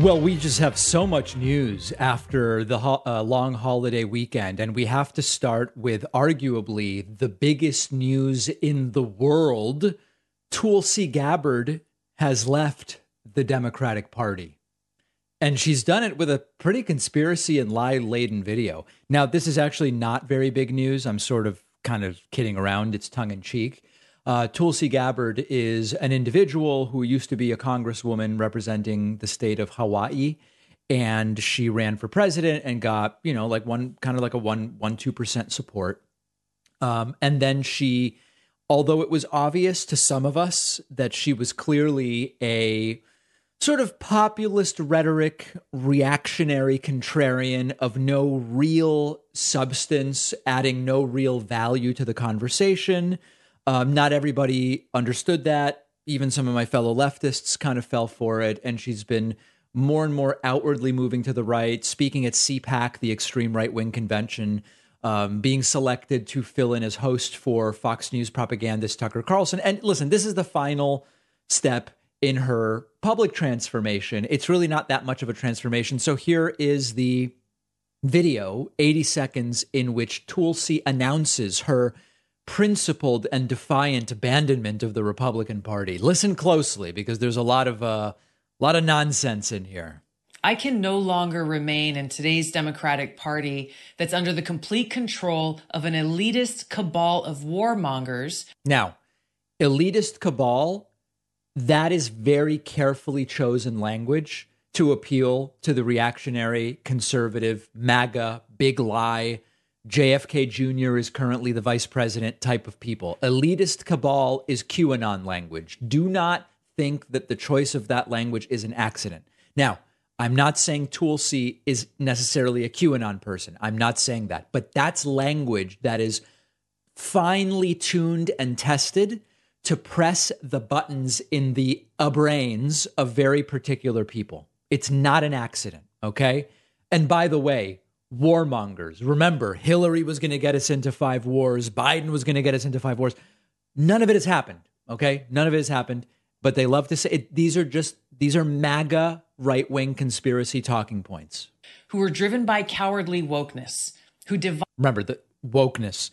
Well, we just have so much news after the long holiday weekend, and we have to start with arguably the biggest news in the world. Tulsi Gabbard has left the Democratic Party, and she's done it with a pretty conspiracy and lie-laden video. Now, this is actually not very big news. I'm kind of kidding around. It's tongue-in-cheek. Tulsi Gabbard is an individual who used to be a congresswoman representing the state of Hawaii, and she ran for president and got, you know, like one, 2% support. And then she, although it was obvious to some of us that she was clearly a sort of populist rhetoric, reactionary contrarian of no real substance, adding no real value to the conversation. Not everybody understood that. Even some of my fellow leftists kind of fell for it. And she's been more and more outwardly moving to the right, speaking at CPAC, the extreme right-wing convention, being selected to fill in as host for Fox News propagandist Tucker Carlson. And listen, this is the final step in her public transformation. It's really not that much of a transformation. So here is the video, 80 seconds, in which Tulsi announces her principled and defiant abandonment of the Republican Party. Listen closely, because there's a lot of nonsense in here. I can no longer remain in today's Democratic Party that's under the complete control of an elitist cabal of warmongers. Now, elitist cabal, that is very carefully chosen language to appeal to the reactionary, conservative, MAGA, big lie, JFK Jr. is currently the vice president type of people. Elitist cabal is QAnon language. Do not think that the choice of that language is an accident. Now, I'm not saying Tulsi is necessarily a QAnon person. I'm not saying that. But that's language that is finely tuned and tested to press the buttons in the brains of very particular people. It's not an accident, okay? And by the way, warmongers. Remember, Hillary was going to get us into 5 wars. Biden was going to get us into 5 wars. None of it has happened. Okay. None of it has happened, but they love to say it. These are MAGA right-wing conspiracy talking points who are driven by cowardly wokeness, who divide. Remember the wokeness,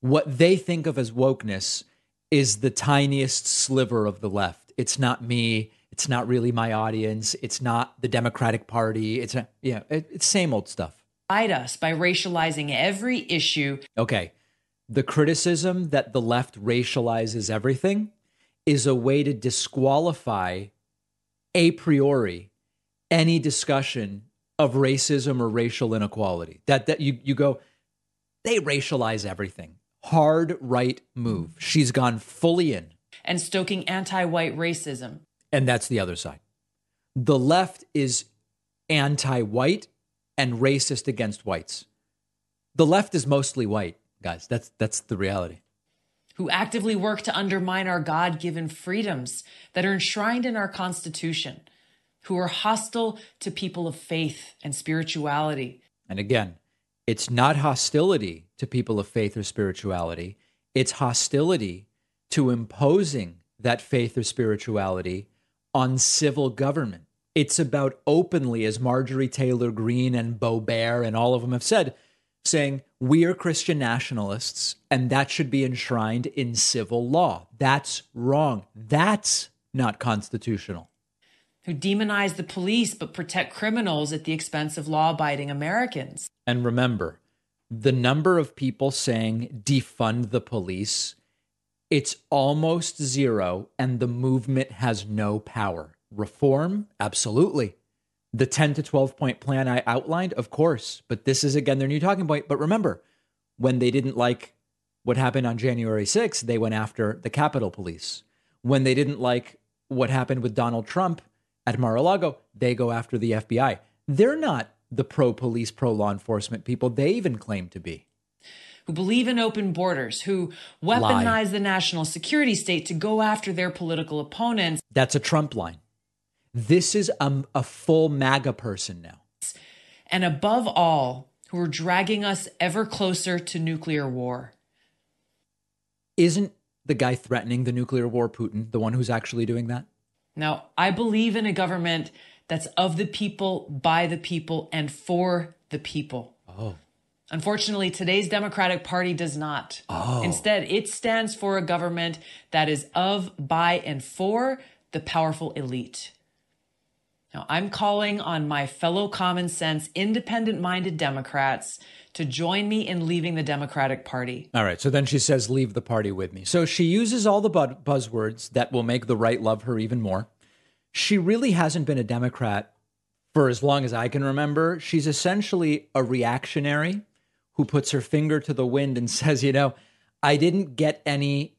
what they think of as wokeness is the tiniest sliver of the left. It's not me. It's not really my audience. It's not the Democratic Party. It's not, yeah, it's same old stuff. Us by racializing every issue. Okay. The criticism that the left racializes everything is a way to disqualify a priori any discussion of racism or racial inequality. That you go, they racialize everything. Hard right move. She's gone fully in. And stoking anti-white racism. And that's the other side. The left is anti-white and racist against whites. The left is mostly white, guys. That's the reality. Who actively work to undermine our God-given freedoms that are enshrined in our Constitution, who are hostile to people of faith and spirituality. And again, it's not hostility to people of faith or spirituality. It's hostility to imposing that faith or spirituality on civil government. It's about openly, as Marjorie Taylor Greene and Bobert and all of them have said, saying we are Christian nationalists and that should be enshrined in civil law. That's wrong. That's not constitutional. Who demonize the police but protect criminals at the expense of law-abiding Americans. And remember, the number of people saying defund the police, it's almost zero and the movement has no power. Reform? Absolutely. The 10 to 12 point plan I outlined, of course, but this is again their new talking point. But remember, when they didn't like what happened on January 6th, they went after the Capitol Police. When they didn't like what happened with Donald Trump at Mar-a-Lago, they go after the FBI. They're not the pro-police, pro-law enforcement people they even claim to be. Who believe in open borders, who weaponize the national security state to go after their political opponents. That's a Trump line. This is a full MAGA person now. And above all, who are dragging us ever closer to nuclear war. Isn't the guy threatening the nuclear war Putin, the one who's actually doing that? Now, I believe in a government that's of the people, by the people, and for the people. Oh. Unfortunately, today's Democratic Party does not. Oh. Instead, it stands for a government that is of, by, and for the powerful elite. Now, I'm calling on my fellow common sense, independent-minded Democrats to join me in leaving the Democratic Party. All right. So then she says, leave the party with me. So she uses all the buzzwords that will make the right love her even more. She really hasn't been a Democrat for as long as I can remember. She's essentially a reactionary who puts her finger to the wind and says, you know, I didn't get any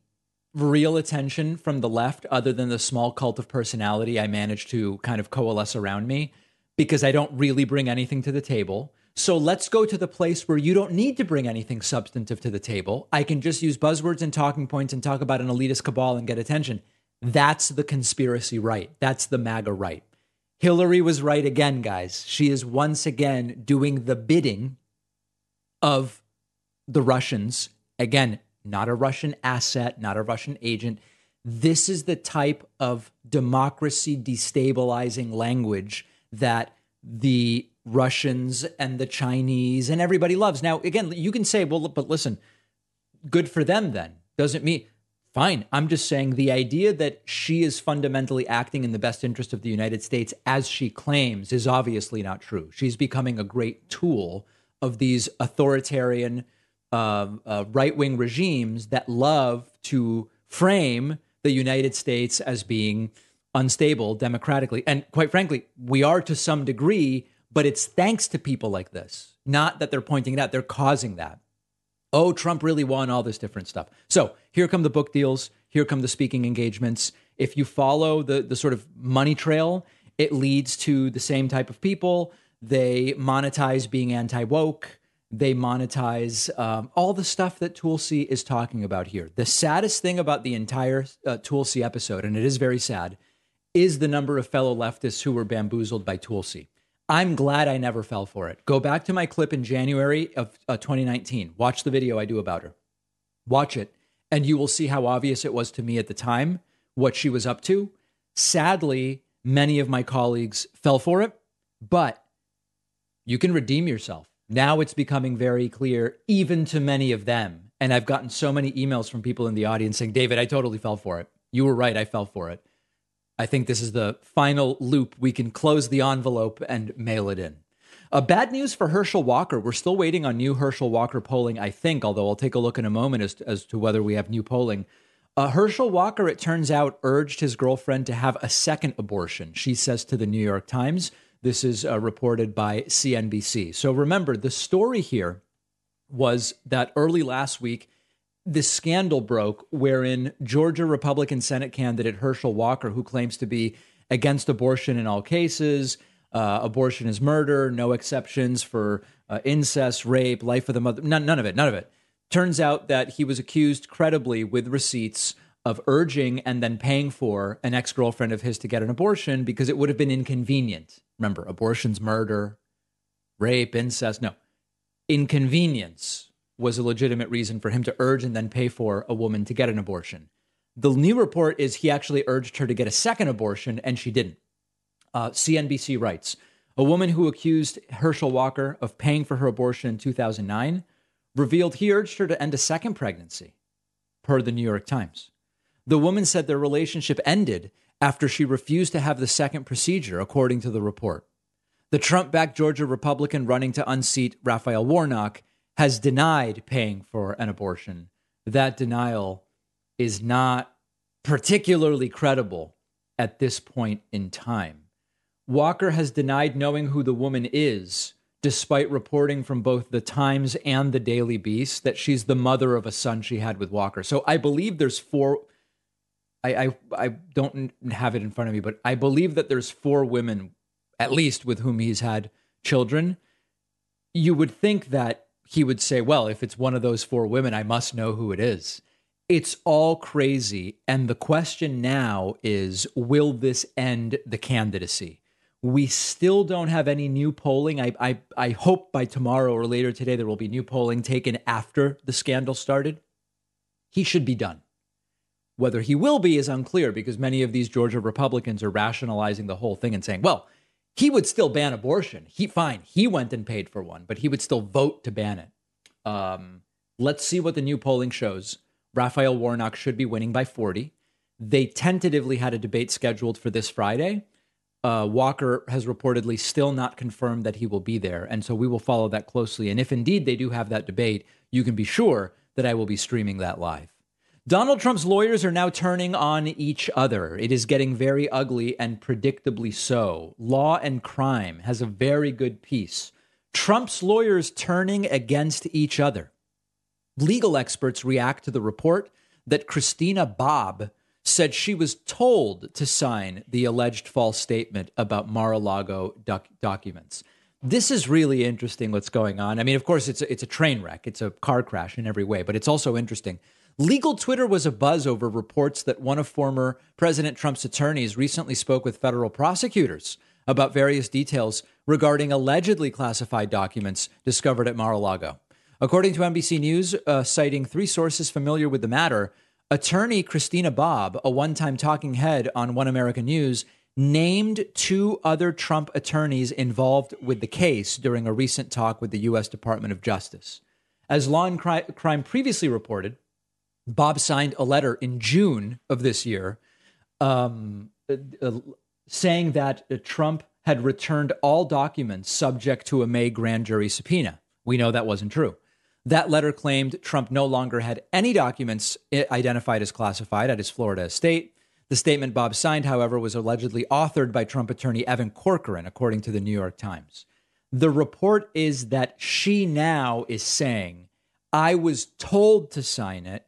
real attention from the left other than the small cult of personality I managed to kind of coalesce around me because I don't really bring anything to the table. So let's go to the place where you don't need to bring anything substantive to the table. I can just use buzzwords and talking points and talk about an elitist cabal and get attention. That's the conspiracy right. That's the MAGA right. Hillary was right again, guys. She is once again doing the bidding of the Russians. Again, not a Russian asset, not a Russian agent. This is the type of democracy destabilizing language that the Russians and the Chinese and everybody loves. Now, again, you can say, well, but listen, good for them then. Doesn't mean, fine. I'm just saying the idea that she is fundamentally acting in the best interest of the United States, as she claims, is obviously not true. She's becoming a great tool of these authoritarian right-wing regimes that love to frame the United States as being unstable democratically. And quite frankly, we are to some degree, but it's thanks to people like this, not that they're pointing it out. They're causing that. Oh, Trump really won, all this different stuff. So here come the book deals. Here come the speaking engagements. If you follow the sort of money trail, it leads to the same type of people. They monetize being anti-woke. They monetize all the stuff that Tulsi is talking about here. The saddest thing about the entire Tulsi episode, and it is very sad, is the number of fellow leftists who were bamboozled by Tulsi. I'm glad I never fell for it. Go back to my clip in January of 2019. Watch the video I do about her. Watch it, and you will see how obvious it was to me at the time what she was up to. Sadly, many of my colleagues fell for it, but you can redeem yourself. Now it's becoming very clear, even to many of them. And I've gotten so many emails from people in the audience saying, David, I totally fell for it. You were right. I fell for it. I think this is the final loop. We can close the envelope and mail it in. Bad news for Herschel Walker. We're still waiting on new Herschel Walker polling, I think, although I'll take a look in a moment as to whether we have new polling. Herschel Walker, it turns out, urged his girlfriend to have a second abortion, she says to the New York Times. This is reported by CNBC. So remember, the story here was that early last week, this scandal broke wherein Georgia Republican Senate candidate Herschel Walker, who claims to be against abortion in all cases, abortion is murder, no exceptions for incest, rape, life of the mother, none of it. Turns out that he was accused credibly with receipts of urging and then paying for an ex-girlfriend of his to get an abortion because it would have been inconvenient. Remember, abortion's murder, rape, incest. No, inconvenience was a legitimate reason for him to urge and then pay for a woman to get an abortion. The new report is he actually urged her to get a second abortion, and she didn't. CNBC writes, a woman who accused Herschel Walker of paying for her abortion in 2009 revealed he urged her to end a second pregnancy, per the New York Times. The woman said their relationship ended after she refused to have the second procedure, according to the report. The Trump-backed Georgia Republican running to unseat Raphael Warnock has denied paying for an abortion. That denial is not particularly credible at this point in time. Walker has denied knowing who the woman is, despite reporting from both the Times and the Daily Beast that she's the mother of a son she had with Walker. So I believe there's four... I don't have it in front of me, but I believe that there's four women, at least, with whom he's had children. You would think that he would say, well, if it's one of those four women, I must know who it is. It's all crazy. And the question now is, will this end the candidacy? We still don't have any new polling. I hope by tomorrow or later today, there will be new polling taken after the scandal started. He should be done. Whether he will be is unclear because many of these Georgia Republicans are rationalizing the whole thing and saying, well, He would still ban abortion. He went and paid for one, but he would still vote to ban it. Let's see what the new polling shows. Raphael Warnock should be winning by 40. They tentatively had a debate scheduled for this Friday. Walker has reportedly still not confirmed that he will be there. And so we will follow that closely. And if indeed they do have that debate, you can be sure that I will be streaming that live. Donald Trump's lawyers are now turning on each other. It is getting very ugly, and predictably so. Law and Crime has a very good piece. Trump's lawyers turning against each other. Legal experts react to the report that Christina Bobb said she was told to sign the alleged false statement about Mar-a-Lago documents. This is really interesting what's going on. I mean, of course, it's a train wreck. It's a car crash in every way, but it's also interesting. Legal Twitter was abuzz over reports that one of former President Trump's attorneys recently spoke with federal prosecutors about various details regarding allegedly classified documents discovered at Mar-a-Lago. According to NBC News, citing three sources familiar with the matter, attorney Christina Bobb, a one-time talking head on One America News, named two other Trump attorneys involved with the case during a recent talk with the U.S. Department of Justice. As Law and Crime previously reported, Bob signed a letter in June of this year saying that Trump had returned all documents subject to a May grand jury subpoena. We know that wasn't true. That letter claimed Trump no longer had any documents identified as classified at his Florida estate. The statement Bob signed, however, was allegedly authored by Trump attorney Evan Corcoran, according to the New York Times. The report is that she now is saying, I was told to sign it.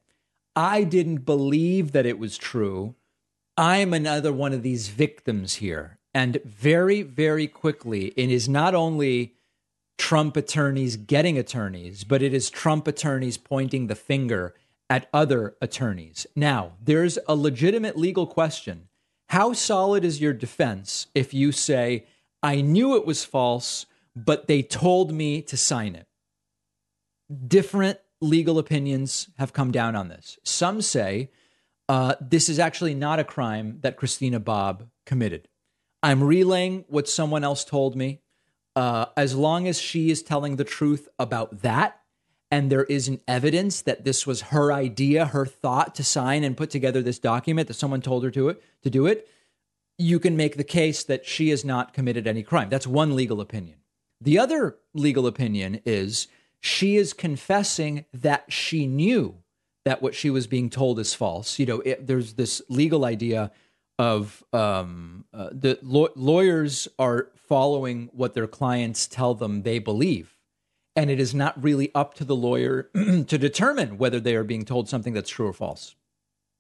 I didn't believe that it was true. I'm another one of these victims here. And very, very quickly, it is not only Trump attorneys getting attorneys, but it is Trump attorneys pointing the finger at other attorneys. Now, there's a legitimate legal question. How solid is your defense if you say, I knew it was false, but they told me to sign it? Different legal opinions have come down on this. Some say this is actually not a crime that Christina Bobb committed. I'm relaying what someone else told me. As long as she is telling the truth about that, and there isn't evidence that this was her idea, her thought to sign and put together this document that someone told her to do it, you can make the case that she has not committed any crime. That's one legal opinion. The other legal opinion is she is confessing that she knew that what she was being told is false. You know, there's this legal idea of the lawyers are following what their clients tell them they believe. And it is not really up to the lawyer to determine whether they are being told something that's true or false.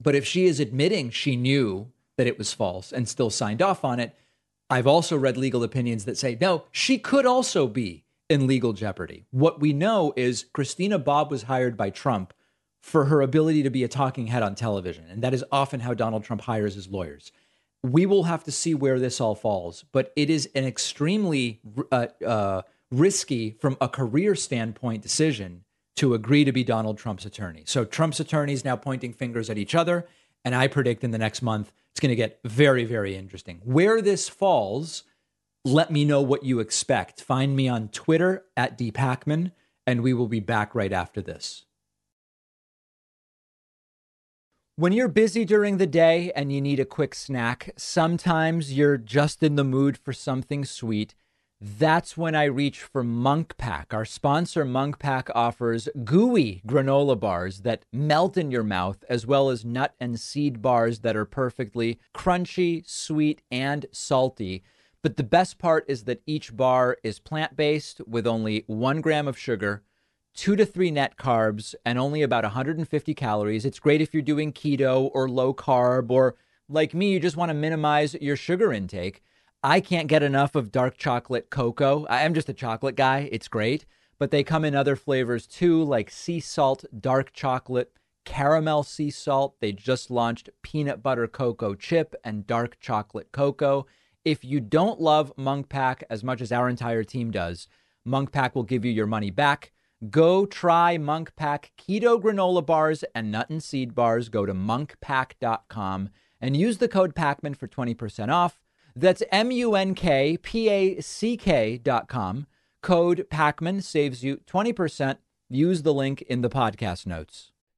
But if she is admitting she knew that it was false and still signed off on it, I've also read legal opinions that say, no, she could also be in legal jeopardy. What we know is Christina Bobb was hired by Trump for her ability to be a talking head on television. And that is often how Donald Trump hires his lawyers. We will have to see where this all falls, but it is an extremely risky from a career standpoint decision to agree to be Donald Trump's attorney. So Trump's attorneys now pointing fingers at each other. And I predict in the next month, it's going to get very, very interesting. Where this falls, let me know what you expect. Find me on Twitter at @DPackman, and we will be back right after this. When you're busy during the day and you need a quick snack, sometimes you're just in the mood for something sweet. That's when I reach for Munk Pack. Our sponsor, Munk Pack, offers gooey granola bars that melt in your mouth, as well as nut and seed bars that are perfectly crunchy, sweet, and salty. But the best part is that each bar is plant-based with only 1 gram of sugar, 2 to 3 net carbs, and only about 150 calories. It's great if you're doing keto or low carb, or like me, you just want to minimize your sugar intake. I can't get enough of dark chocolate cocoa. I'm just a chocolate guy. It's great. But they come in other flavors too, like sea salt, dark chocolate, caramel sea salt. They just launched peanut butter cocoa chip and dark chocolate cocoa. If you don't love Monk Pack as much as our entire team does, Monk Pack will give you your money back. Go try Monk Pack keto granola bars and nut and seed bars. Go to monkpack.com and use the code Packman for 20% off. That's MUNKPACK.com. Code Pacman saves you 20%. Use the link in the podcast notes.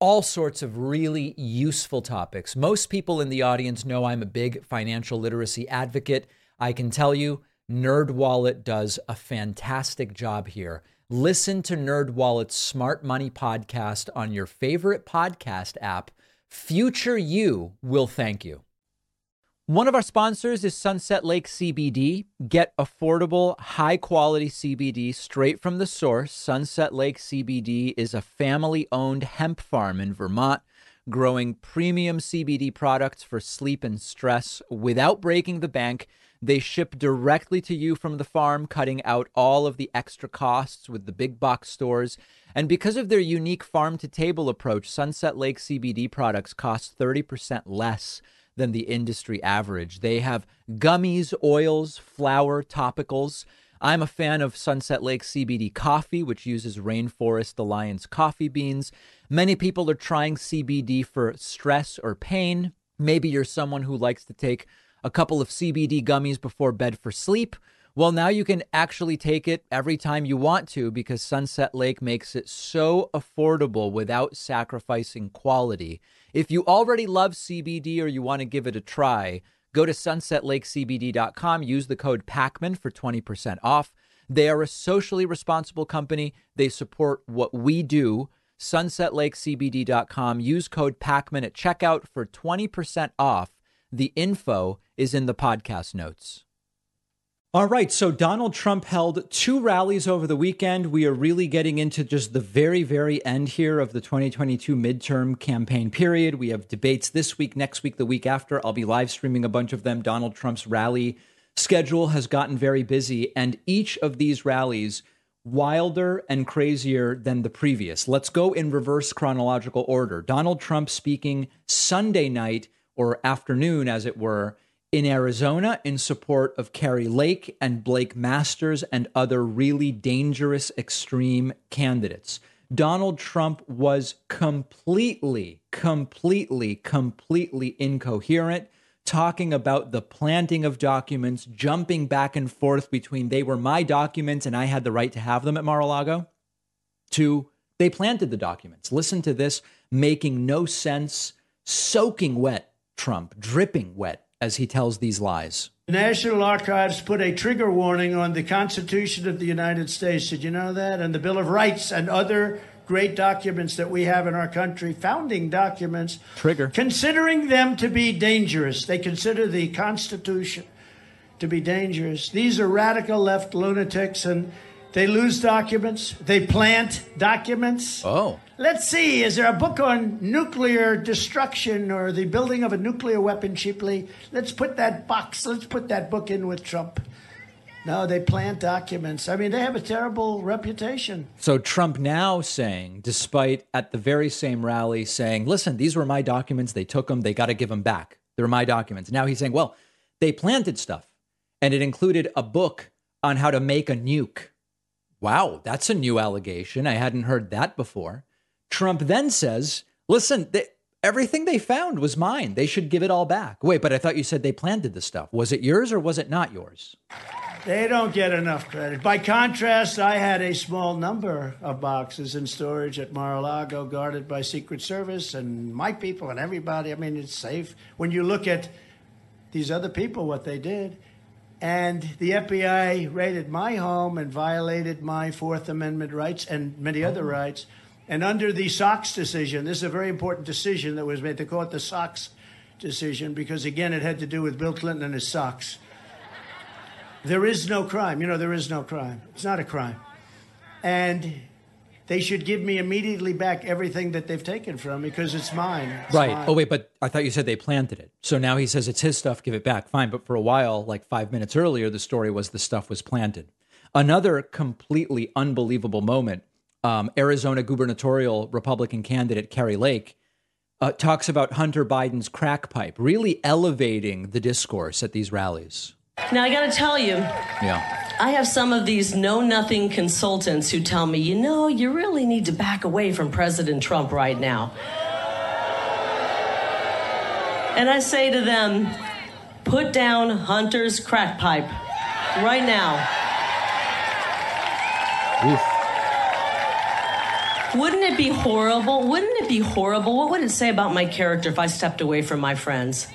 All sorts of really useful topics. Most people in the audience know I'm a big financial literacy advocate. I can tell you, NerdWallet does a fantastic job here. Listen to NerdWallet's Smart Money Podcast on your favorite podcast app. Future you will thank you. One of our sponsors is Sunset Lake CBD. Get affordable, high-quality CBD straight from the source. Sunset Lake CBD is a family-owned hemp farm in Vermont, growing premium CBD products for sleep and stress without breaking the bank. They ship directly to you from the farm, cutting out all of the extra costs with the big box stores. And because of their unique farm-to-table approach, Sunset Lake CBD products cost 30% less than the industry average. They have gummies, oils, flower, topicals. I'm a fan of Sunset Lake CBD coffee, which uses Rainforest Alliance coffee beans. Many people are trying CBD for stress or pain. Maybe you're someone who likes to take a couple of CBD gummies before bed for sleep. Well, now you can actually take it every time you want to because Sunset Lake makes it so affordable without sacrificing quality. If you already love CBD or you want to give it a try, go to sunsetlakecbd.com, use the code PACMAN for 20% off. They are a socially responsible company. They support what we do. sunsetlakecbd.com, use code PACMAN at checkout for 20% off. The info is in the podcast notes. All right, so Donald Trump held two rallies over the weekend. We are really getting into just the very, very end here of the 2022 midterm campaign period. We have debates this week, next week, the week after. I'll be live streaming a bunch of them. Donald Trump's rally schedule has gotten very busy, and each of these rallies wilder and crazier than the previous. Let's go in reverse chronological order. Donald Trump speaking Sunday night, or afternoon, as it were, in Arizona, in support of Kari Lake and Blake Masters and other really dangerous, extreme candidates. Donald Trump was completely incoherent, talking about the planting of documents, jumping back and forth between they were my documents and I had the right to have them at Mar-a-Lago, to they planted the documents. Listen to this, making no sense, soaking wet Trump, dripping wet, as he tells these lies. The National Archives put a trigger warning on the Constitution of the United States. Did you know that? And the Bill of Rights and other great documents that we have in our country, founding documents. Trigger. Considering them to be dangerous. They consider the Constitution to be dangerous. These are radical left lunatics, and they lose documents. They plant documents. Oh. Let's see, is there a book on nuclear destruction or the building of a nuclear weapon cheaply? Let's put that box, let's put that book in with Trump. No, they plant documents. I mean, they have a terrible reputation. So Trump now saying, despite at the very same rally saying, listen, these were my documents. They took them. They got to give them back. They're my documents. Now he's saying, well, they planted stuff and it included a book on how to make a nuke. Wow, that's a new allegation. I hadn't heard that before. Trump then says, listen, everything they found was mine. They should give it all back. Wait, but I thought you said they planted the stuff. Was it yours or was it not yours? They don't get enough credit. By contrast, I had a small number of boxes in storage at Mar-a-Lago, guarded by Secret Service and my people and everybody. I mean, it's safe. When you look at these other people, what they did, and the FBI raided my home and violated my Fourth Amendment rights and many other rights. And under the Sox decision, this is a very important decision that was made. They call it the Sox decision because, again, it had to do with Bill Clinton and his socks. There is no crime. You know, there is no crime. It's not a crime. And they should give me immediately back everything that they've taken from me because it's mine. It's right. Mine. Oh, wait, but I thought you said they planted it. So now he says it's his stuff. Give it back. Fine. But for a while, like 5 minutes earlier, the story was the stuff was planted. Another completely unbelievable moment, Arizona gubernatorial Republican candidate Kari Lake talks about Hunter Biden's crack pipe, really elevating the discourse at these rallies. Now, I got to tell you, I have some of these know-nothing consultants who tell me, you know, you really need to back away from President Trump right now. And I say to them, put down Hunter's crack pipe right now. Oof. Wouldn't it be horrible? Wouldn't it be horrible? What would it say about my character if I stepped away from my friends?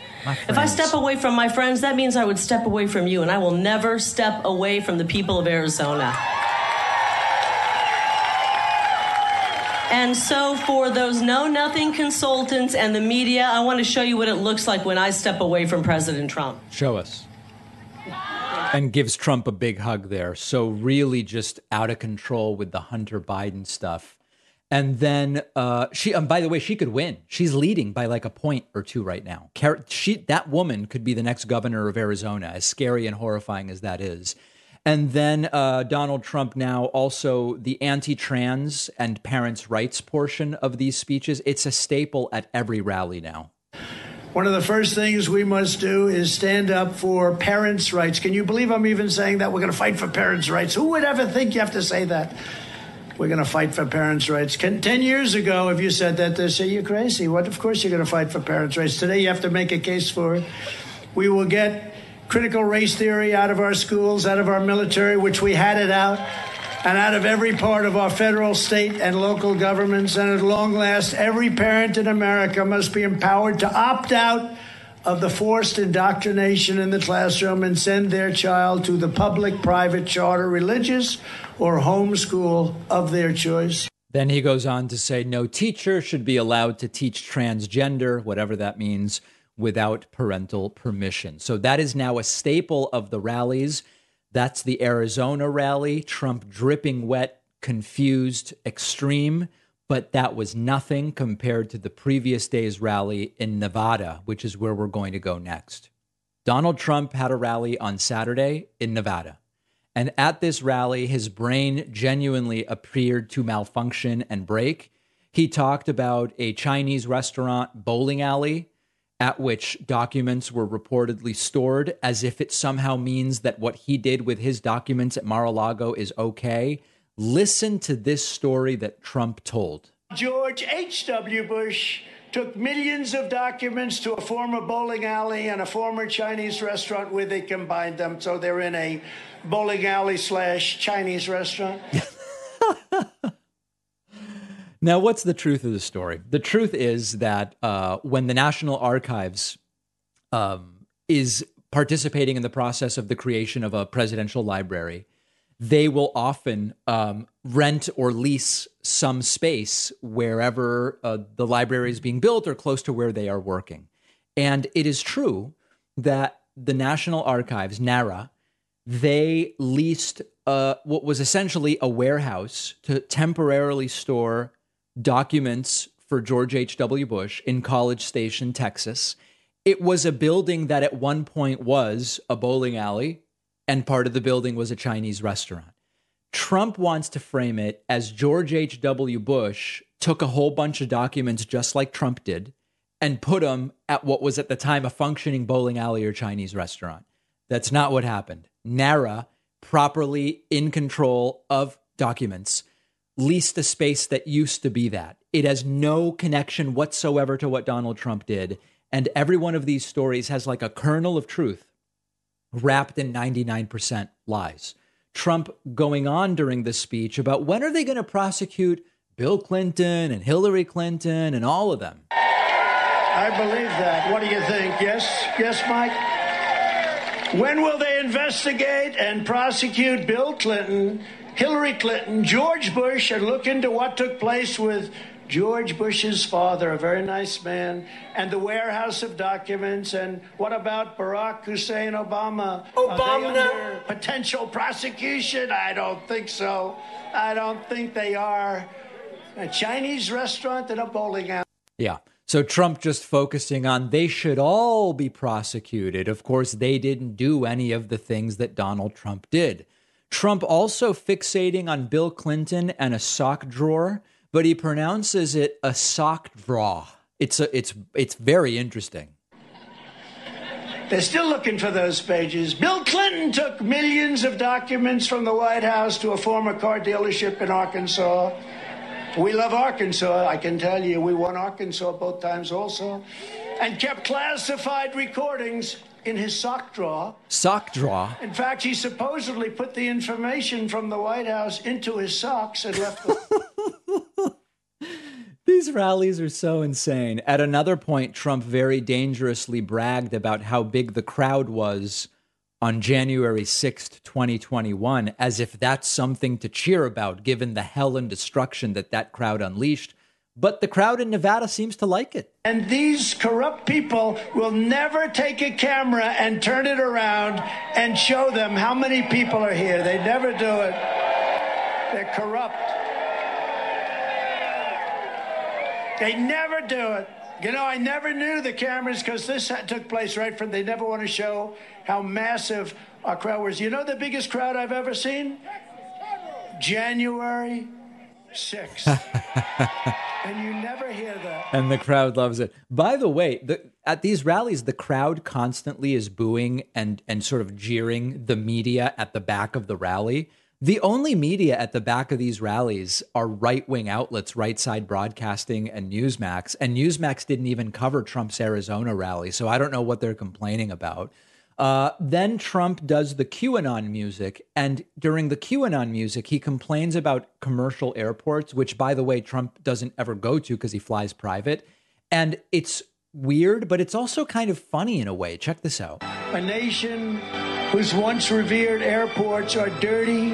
If I step away from my friends, that means I would step away from you, and I will never step away from the people of Arizona. And so for those know-nothing consultants and the media, I want to show you what it looks like when I step away from President Trump. Show us. And gives Trump a big hug there. So really just out of control with the Hunter Biden stuff. And then by the way, she could win. She's leading by like a point or two right now. That woman could be the next governor of Arizona, as scary and horrifying as that is. And then Donald Trump now also the anti-trans and parents' rights portion of these speeches. It's a staple at every rally now. One of the first things we must do is stand up for parents' rights. Can you believe I'm even saying that? We're going to fight for parents' rights. Who would ever think you have to say that? We're going to fight for parents' rights. 10 years ago, if you said that, they'd say, you're crazy. What? Of course you're going to fight for parents' rights. Today, you have to make a case for it. We will get critical race theory out of our schools, out of our military, which we had it out, and out of every part of our federal, state, and local governments. And at long last, every parent in America must be empowered to opt out of the forced indoctrination in the classroom and send their child to the public, private, charter, religious, or homeschool of their choice. Then he goes on to say no teacher should be allowed to teach transgender, whatever that means, without parental permission. So that is now a staple of the rallies. That's the Arizona rally, Trump dripping wet, confused, extreme. But that was nothing compared to the previous day's rally in Nevada, which is where we're going to go next. Donald Trump had a rally on Saturday in Nevada. And at this rally, his brain genuinely appeared to malfunction and break. He talked about a Chinese restaurant bowling alley at which documents were reportedly stored, as if it somehow means that what he did with his documents at Mar-a-Lago is okay. Listen to this story that Trump told. George H.W. Bush took millions of documents to a former bowling alley and a former Chinese restaurant where they combined them. So they're in a bowling alley / Chinese restaurant. Now, what's the truth of the story? The truth is that when the National Archives is participating in the process of the creation of a presidential library, they will often rent or lease some space wherever the library is being built or close to where they are working. And it is true that the National Archives, NARA, they leased what was essentially a warehouse to temporarily store documents for George H.W. Bush in College Station, Texas. It was a building that at one point was a bowling alley, and part of the building was a Chinese restaurant. Trump wants to frame it as George H.W. Bush took a whole bunch of documents just like Trump did and put them at what was at the time a functioning bowling alley or Chinese restaurant. That's not what happened. NARA, properly in control of documents, leased a space that used to be that. It has no connection whatsoever to what Donald Trump did. And every one of these stories has like a kernel of truth wrapped in 99% lies. Trump going on during this speech about when are they going to prosecute Bill Clinton and Hillary Clinton and all of them. I believe that. What do you think? Yes? Yes, Mike? When will they investigate and prosecute Bill Clinton, Hillary Clinton, George Bush, and look into what took place with George Bush's father, a very nice man, and the warehouse of documents? And what about Barack Hussein Obama? Obama? Potential prosecution? I don't think so. I don't think they are. A Chinese restaurant and a bowling alley. Yeah. So Trump just focusing on they should all be prosecuted. Of course, they didn't do any of the things that Donald Trump did. Trump also fixating on Bill Clinton and a sock drawer, but he pronounces it a sock draw. It's very interesting. They're still looking for those pages. Bill Clinton took millions of documents from the White House to a former car dealership in Arkansas. We love Arkansas. I can tell you, we won Arkansas both times also. And kept classified recordings in his sock drawer. Sock drawer? In fact, he supposedly put the information from the White House into his socks and left the... These rallies are so insane. At another point, Trump very dangerously bragged about how big the crowd was on January 6th, 2021, as if that's something to cheer about, given the hell and destruction that crowd unleashed. But the crowd in Nevada seems to like it. And these corrupt people will never take a camera and turn it around and show them how many people are here. They never do it. They're corrupt. They never do it. You know, I never knew the cameras because this took place right from... They never want to show how massive our crowd was. You know the biggest crowd I've ever seen? January 6th. And you never hear that. And the crowd loves it. By the way, at these rallies, the crowd constantly is booing and sort of jeering the media at the back of the rally. The only media at the back of these rallies are right-wing outlets, Right Side Broadcasting and Newsmax. And Newsmax didn't even cover Trump's Arizona rally, so I don't know what they're complaining about. Then Trump does the QAnon music, and during the QAnon music, he complains about commercial airports, which, by the way, Trump doesn't ever go to because he flies private. And it's weird, but it's also kind of funny in a way. Check this out. A nation whose once revered airports are dirty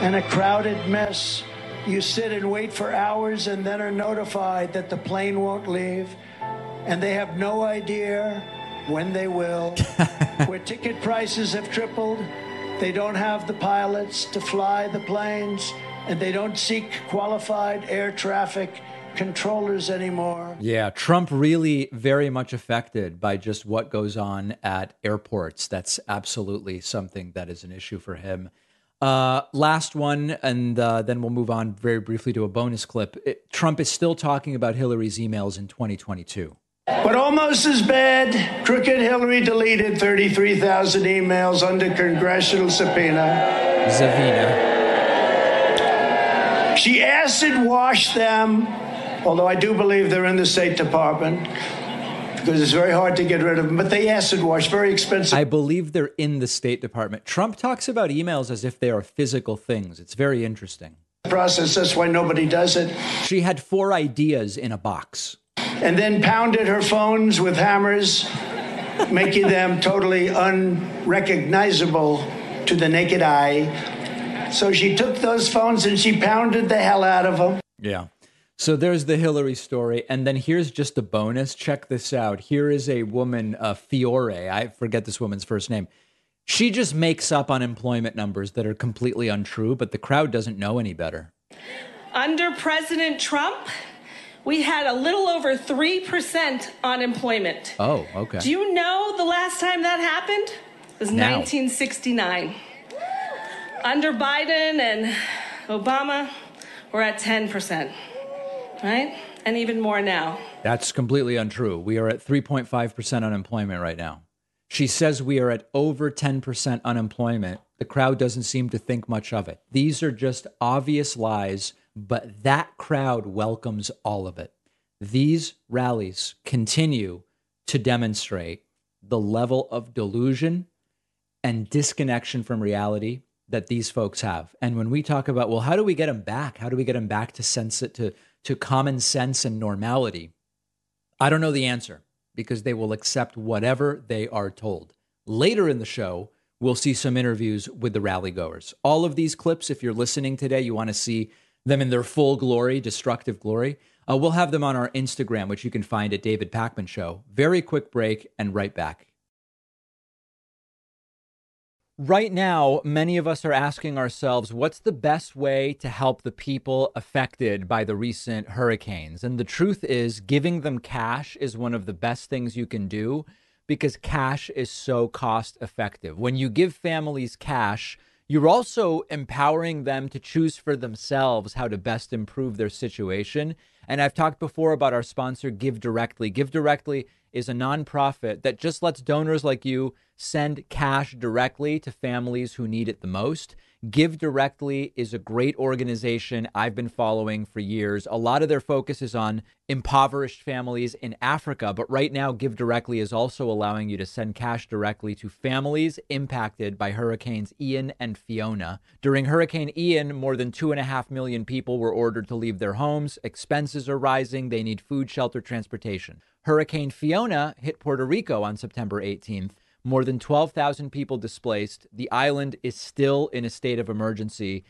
and a crowded mess. You sit and wait for hours and then are notified that the plane won't leave, and they have no idea when they will. Where ticket prices have tripled, they don't have the pilots to fly the planes, and they don't seek qualified air traffic controllers anymore. Yeah, Trump really very much affected by just what goes on at airports. That's absolutely something that is an issue for him. Last one, and then we'll move on very briefly to a bonus clip. Trump is still talking about Hillary's emails in 2022. But almost as bad, crooked Hillary deleted 33,000 emails under congressional subpoena. Zavina. She acid-washed them, although I do believe they're in the State Department, because it's very hard to get rid of them. But they acid wash, very expensive. I believe they're in the State Department. Trump talks about emails as if they are physical things. It's very interesting. Process, that's why nobody does it. She had 4 ideas in a box. And then pounded her phones with hammers, making them totally unrecognizable to the naked eye. So she took those phones and she pounded the hell out of them. Yeah. So there's the Hillary story. And then here's just a bonus. Check this out. Here is a woman, Fiore. I forget this woman's first name. She just makes up unemployment numbers that are completely untrue, but the crowd doesn't know any better. Under President Trump, we had a little over 3% unemployment. Oh, okay. Do you know the last time that happened? It was 1969. Under Biden and Obama, we're at 10%. Right? And even more now. That's completely untrue. We are at 3.5% unemployment right now. She says we are at over 10% unemployment. The crowd doesn't seem to think much of it. These are just obvious lies, but that crowd welcomes all of it. These rallies continue to demonstrate the level of delusion and disconnection from reality that these folks have. And when we talk about, well, how do we get them back? How do we get them back to sense it, to common sense and normality? I don't know the answer, because they will accept whatever they are told. Later in the show, we'll see some interviews with the rally goers. All of these clips, if you're listening today, you want to see them in their full glory, destructive glory. We'll have them on our Instagram, which you can find at David Pakman Show. Very quick break and right back. Right now, many of us are asking ourselves, what's the best way to help the people affected by the recent hurricanes? And the truth is, giving them cash is one of the best things you can do, because cash is so cost effective. When you give families cash, you're also empowering them to choose for themselves how to best improve their situation. And I've talked before about our sponsor, GiveDirectly. GiveDirectly is a nonprofit that just lets donors like you send cash directly to families who need it the most. GiveDirectly is a great organization I've been following for years. A lot of their focus is on impoverished families in Africa, but right now GiveDirectly is also allowing you to send cash directly to families impacted by Hurricanes Ian and Fiona. During Hurricane Ian, more than 2.5 million people were ordered to leave their homes. Expenses are rising. They need food, shelter, transportation. Hurricane Fiona hit Puerto Rico on September 18th. More than 12,000 people displaced. The island is still in a state of emergency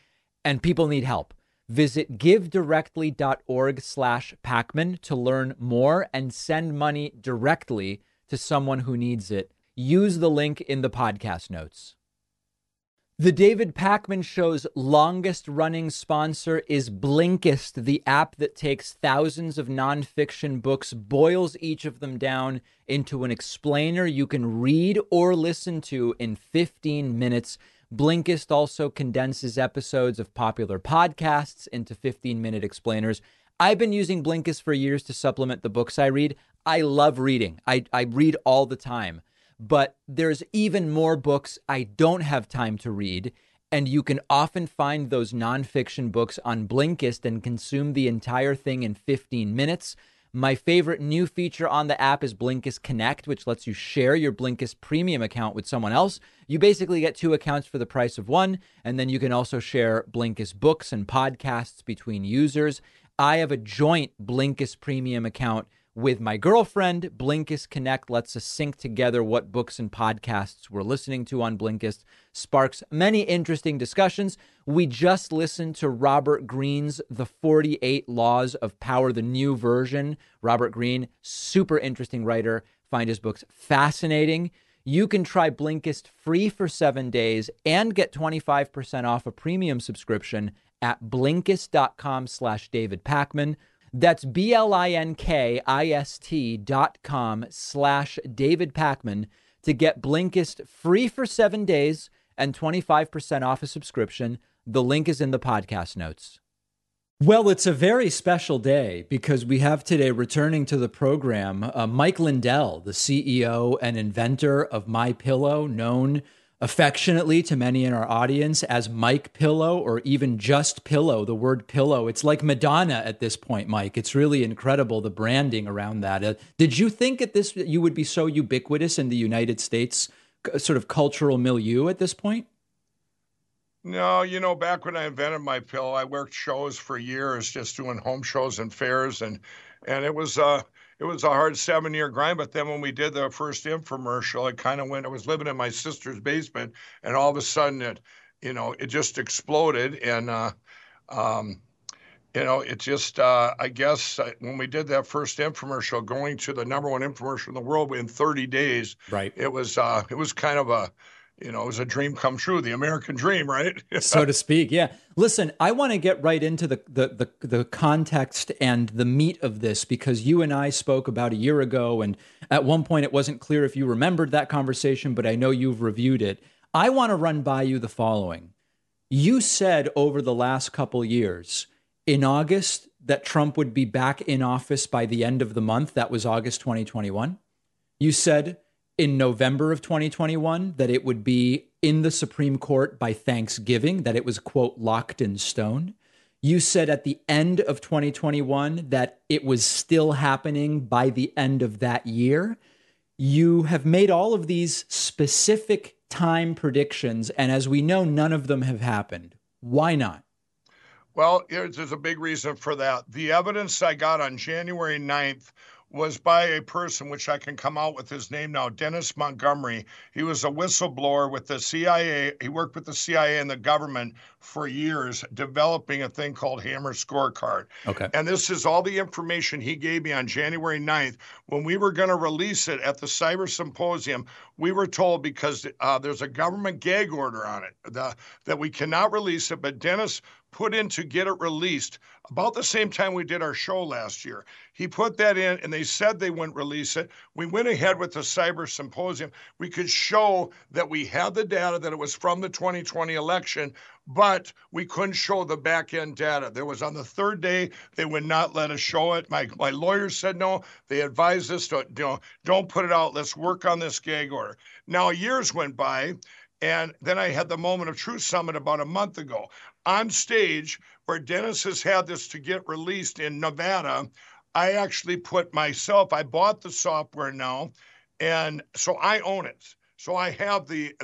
and people need help. Visit givedirectly.org/Pacman to learn more and send money directly to someone who needs it. Use the link in the podcast notes. The David Pakman Show's longest running sponsor is Blinkist, the app that takes thousands of nonfiction books, boils each of them down into an explainer you can read or listen to in 15 minutes. Blinkist also condenses episodes of popular podcasts into 15-minute explainers. I've been using Blinkist for years to supplement the books I read. I love reading. I read all the time. But there's even more books I don't have time to read, and you can often find those nonfiction books on Blinkist and consume the entire thing in 15 minutes. My favorite new feature on the app is Blinkist Connect, which lets you share your Blinkist premium account with someone else. You basically get two accounts for the price of one, and then you can also share Blinkist books and podcasts between users. I have a joint Blinkist premium account with my girlfriend. Blinkist Connect lets us sync together what books and podcasts we're listening to on Blinkist, sparks many interesting discussions. We just listened to Robert Greene's The 48 Laws of Power, the new version. Robert Greene, super interesting writer. Find his books fascinating. You can try Blinkist free for 7 days and get 25% off a premium subscription at Blinkist.com/David Pakman. That's Blinkist.com/David Pakman to get Blinkist free for 7 days and 25% off a subscription. The link is in the podcast notes. Well, it's a very special day because we have today returning to the program, Mike Lindell, the CEO and inventor of MyPillow, known affectionately to many in our audience as Mike Pillow, or even just Pillow, the word pillow. It's like Madonna at this point, Mike. It's really incredible, the branding around that. Did you think at this you would be so ubiquitous in the United States sort of cultural milieu at this point? No, you know, back when I invented my pillow, I worked shows for years, just doing home shows and fairs, and it was a hard 7-year grind, but then when we did the first infomercial, I was living in my sister's basement, and all of a sudden it just exploded. And, I guess when we did that first infomercial, going to the #1 infomercial in the world in 30 days, right? It was kind of a, it was a dream come true, the American dream, right? So to speak, yeah. Listen, I want to get right into the context and the meat of this, because you and I spoke about a year ago, and at one point it wasn't clear if you remembered that conversation, but I know you've reviewed it. I want to run by you the following. You said over the last couple years, in August, that Trump would be back in office by the end of the month. That was August 2021. You said in November of 2021, that it would be in the Supreme Court by Thanksgiving, that it was, quote, locked in stone. You said at the end of 2021 that it was still happening by the end of that year. You have made all of these specific time predictions, and as we know, none of them have happened. Why not? Well, there's a big reason for that. The evidence I got on January 9th was by a person, which I can come out with his name now, Dennis Montgomery. He was a whistleblower with the CIA. He worked with the CIA and the government for years, developing a thing called Hammer Scorecard. Okay. And this is all the information he gave me on January 9th. When we were going to release it at the Cyber Symposium, we were told, because there's a government gag order on it, that we cannot release it. But Dennis put in to get it released about the same time we did our show last year. He put that in, and they said they wouldn't release it. We went ahead with the cyber symposium. We could show that we had the data, that it was from the 2020 election, but we couldn't show the back-end data. There was on the third day, they would not let us show it. My lawyers said no. They advised us to, don't put it out. Let's work on this gag order. Now, years went by, and then I had the Moment of Truth Summit about a month ago on stage where Dennis has had this to get released in Nevada. I actually put myself, I bought the software now, and so I own it. So I have the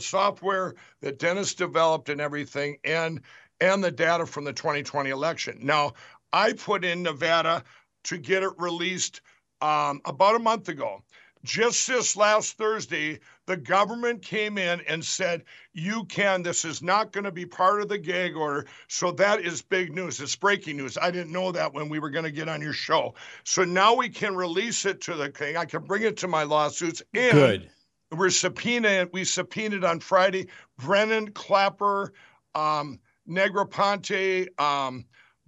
software that Dennis developed and everything, and the data from the 2020 election. Now, I put in Nevada to get it released about a month ago. Just this last Thursday, the government came in and said, this is not going to be part of the gag order. So that is big news. It's breaking news. I didn't know that when we were going to get on your show. So now we can release it to the thing. I can bring it to my lawsuits. And good. We subpoenaed on Friday, Brennan, Clapper, Negroponte,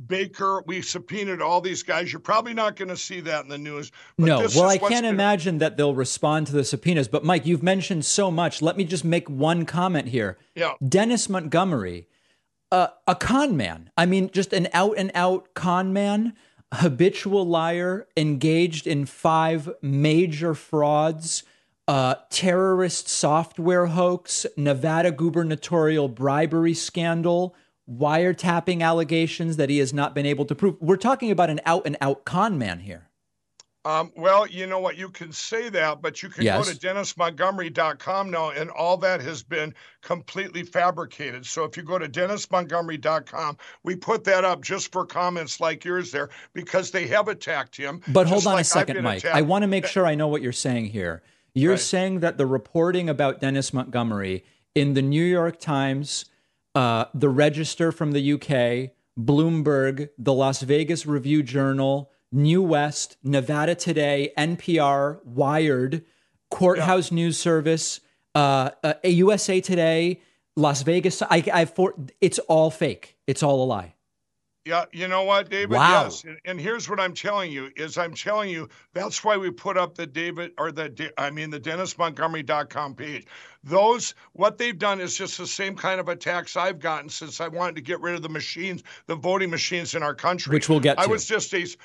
Baker. We subpoenaed all these guys. You're probably not going to see that in the news. But no, well, I can't imagine that they'll respond to the subpoenas. But, Mike, you've mentioned so much. Let me just make one comment here. Yeah. Dennis Montgomery, a con man. I mean, just an out-and-out con man, habitual liar, engaged in 5 major frauds, terrorist software hoax, Nevada gubernatorial bribery scandal, wiretapping allegations that he has not been able to prove. We're talking about an out-and-out con man here. Well, you know what? You can say that, but you can go to DennisMontgomery.com now, and all that has been completely fabricated. So if you go to DennisMontgomery.com, we put that up just for comments like yours there, because they have attacked him. But hold on a second, Mike. I want to make sure I know what you're saying here. You're saying that the reporting about Dennis Montgomery in the New York Times, the Register from the UK, Bloomberg, the Las Vegas Review-Journal, New West, Nevada Today, NPR, Wired, Courthouse News Service, USA Today, Las Vegas. It's all fake. It's all a lie. Yeah, you know what, David? Wow. Yes, and here's what I'm telling you is that's why we put up the the DennisMontgomery.com page. What they've done is just the same kind of attacks I've gotten since I wanted to get rid of the machines, the voting machines in our country. Which we'll get to. I was the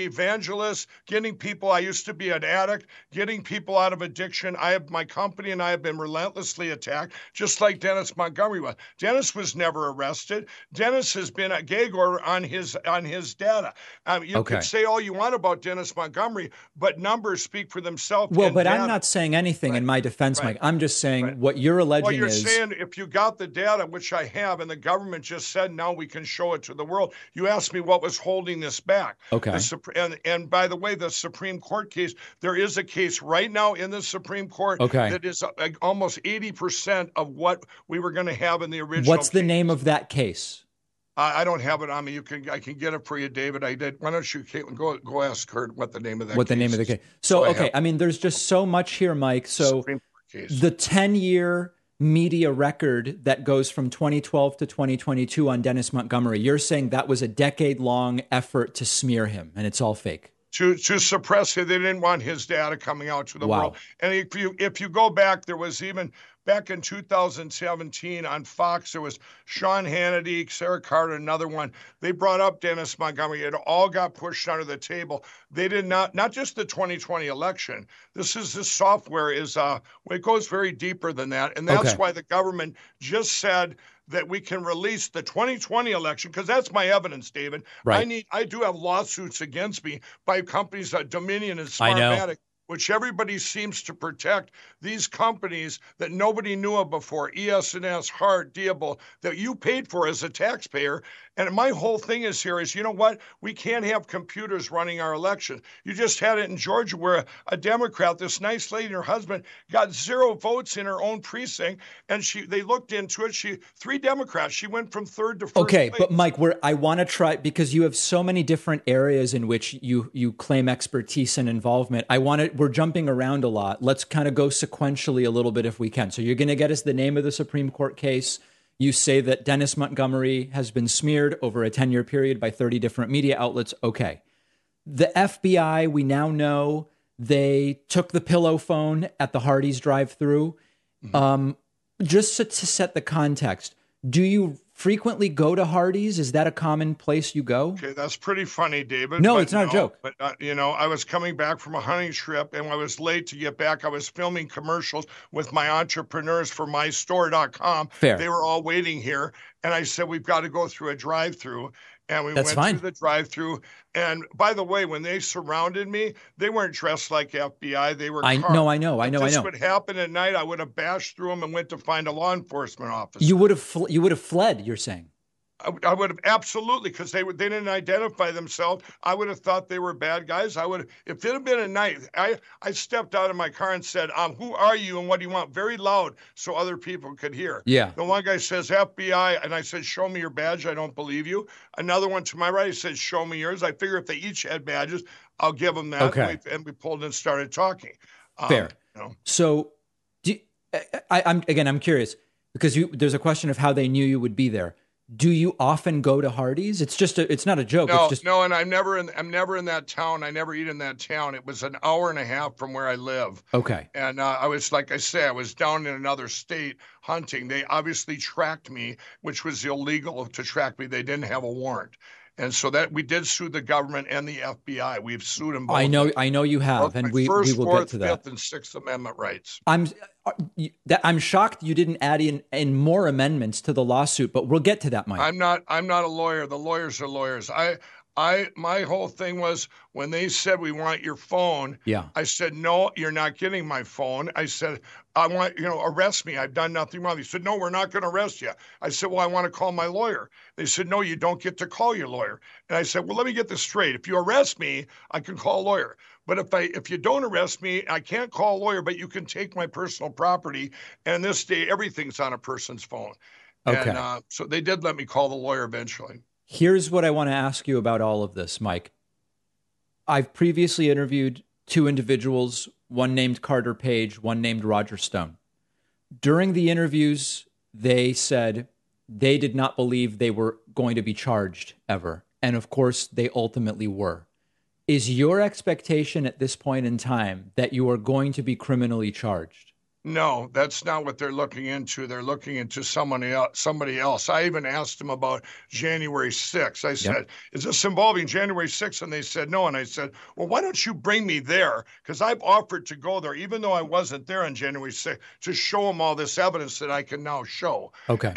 evangelist, getting people, I used to be an addict, getting people out of addiction. My company and I have been relentlessly attacked, just like Dennis Montgomery was. Dennis was never arrested. Dennis has been a gag order on his data. You can say all you want about Dennis Montgomery, but numbers speak for themselves. Well, but data. I'm not saying anything in my defense, Mike. I'm just saying what you're alleging is... Well, you're saying if you got the data, which I have, and the government just said, now we can show it to the world. You asked me what was holding this back. Okay. And by the way, the Supreme Court case, there is a case right now in the Supreme Court that is almost 80% of what we were going to have in the original What's the name of that case? I don't have it on me. I can get it for you, David. I did. Why don't you, Caitlin, go ask her what the name of that case is. What the name of the case. I mean, there's just so much here, Mike. So the 10-year media record that goes from 2012 to 2022 on Dennis Montgomery, you're saying that was a decade-long effort to smear him, and it's all fake. To suppress him. They didn't want his data coming out to the world. And if you go back, there was even... Back in 2017 on Fox, there was Sean Hannity, Sarah Carter, another one. They brought up Dennis Montgomery. It all got pushed under the table. They did not just the 2020 election. This software is, it goes very deeper than that. And that's why the government just said that we can release the 2020 election, because that's my evidence, David. Right. I do have lawsuits against me by companies like Dominion and Smartmatic, which everybody seems to protect, these companies that nobody knew of before, ES&S, Hart, Diebold, that you paid for as a taxpayer. And my whole thing is here is, you know what? We can't have computers running our election. You just had it in Georgia where a Democrat, this nice lady and her husband, got 0 votes in her own precinct, and they looked into it. 3 Democrats. She went from third to first. Okay, place. But Mike, I want to try, because you have so many different areas in which you claim expertise and involvement. We're jumping around a lot. Let's kind of go sequentially a little bit if we can. So you're going to get us the name of the Supreme Court case. You say that Dennis Montgomery has been smeared over a 10-year period by 30 different media outlets. Okay. The FBI, we now know they took the pillow phone at the Hardee's drive-thru. Mm-hmm. Just to set the context, do you frequently go to Hardee's? Is that a common place you go? Okay, that's pretty funny, David. No, it's not a joke. But, you know, I was coming back from a hunting trip, and I was late to get back. I was filming commercials with my entrepreneurs for mystore.com. Fair. They were all waiting here, and I said, we've got to go through a drive-thru. And we went through the drive-thru. And by the way, when they surrounded me, they weren't dressed like FBI. They were carved. I know. If this would happen at night, I would have bashed through them and went to find a law enforcement officer. You would have fled, you're saying? I would have, absolutely, because they didn't identify themselves. I would have thought they were bad guys. I would have, if it had been a night, I stepped out of my car and said, who are you and what do you want? Very loud so other people could hear. Yeah. The one guy says, FBI, and I said, show me your badge. I don't believe you. Another one to my right says, show me yours. I figure if they each had badges, I'll give them that. Okay. And we pulled and started talking. Fair. You know. So I'm curious because there's a question of how they knew you would be there. Do you often go to Hardee's? It's not a joke. No, it's just... no, and I'm never in that town. I never eat in that town. It was an hour and a half from where I live. Okay. And I was, like I say, I was down in another state hunting. They obviously tracked me, which was illegal to track me. They didn't have a warrant. And so that we did sue the government and the FBI. We've sued them both. I know you have, and we will get to that. First, Fourth, Fifth, and Sixth Amendment rights. I'm shocked you didn't add in more amendments to the lawsuit, but we'll get to that, Mike. I'm not a lawyer. The lawyers are lawyers. My whole thing was when they said we want your phone. Yeah. I said no, you're not getting my phone. I said I want arrest me. I've done nothing wrong. They said no, we're not going to arrest you. I said well, I want to call my lawyer. They said no, you don't get to call your lawyer. And I said well, let me get this straight. If you arrest me, I can call a lawyer. But if you don't arrest me, I can't call a lawyer. But you can take my personal property. And this day, everything's on a person's phone. Okay. And, so they did let me call the lawyer eventually. Here's what I want to ask you about all of this, Mike. I've previously interviewed two individuals, one named Carter Page, one named Roger Stone. During the interviews, they said they did not believe they were going to be charged ever. And of course, they ultimately were. Is your expectation at this point in time that you are going to be criminally charged? No, that's not what they're looking into. They're looking into somebody else. I even asked them about January 6th. I said, is this involving January 6th? And they said no. And I said, well, why don't you bring me there? Because I've offered to go there, even though I wasn't there on January 6th, to show them all this evidence that I can now show. Okay.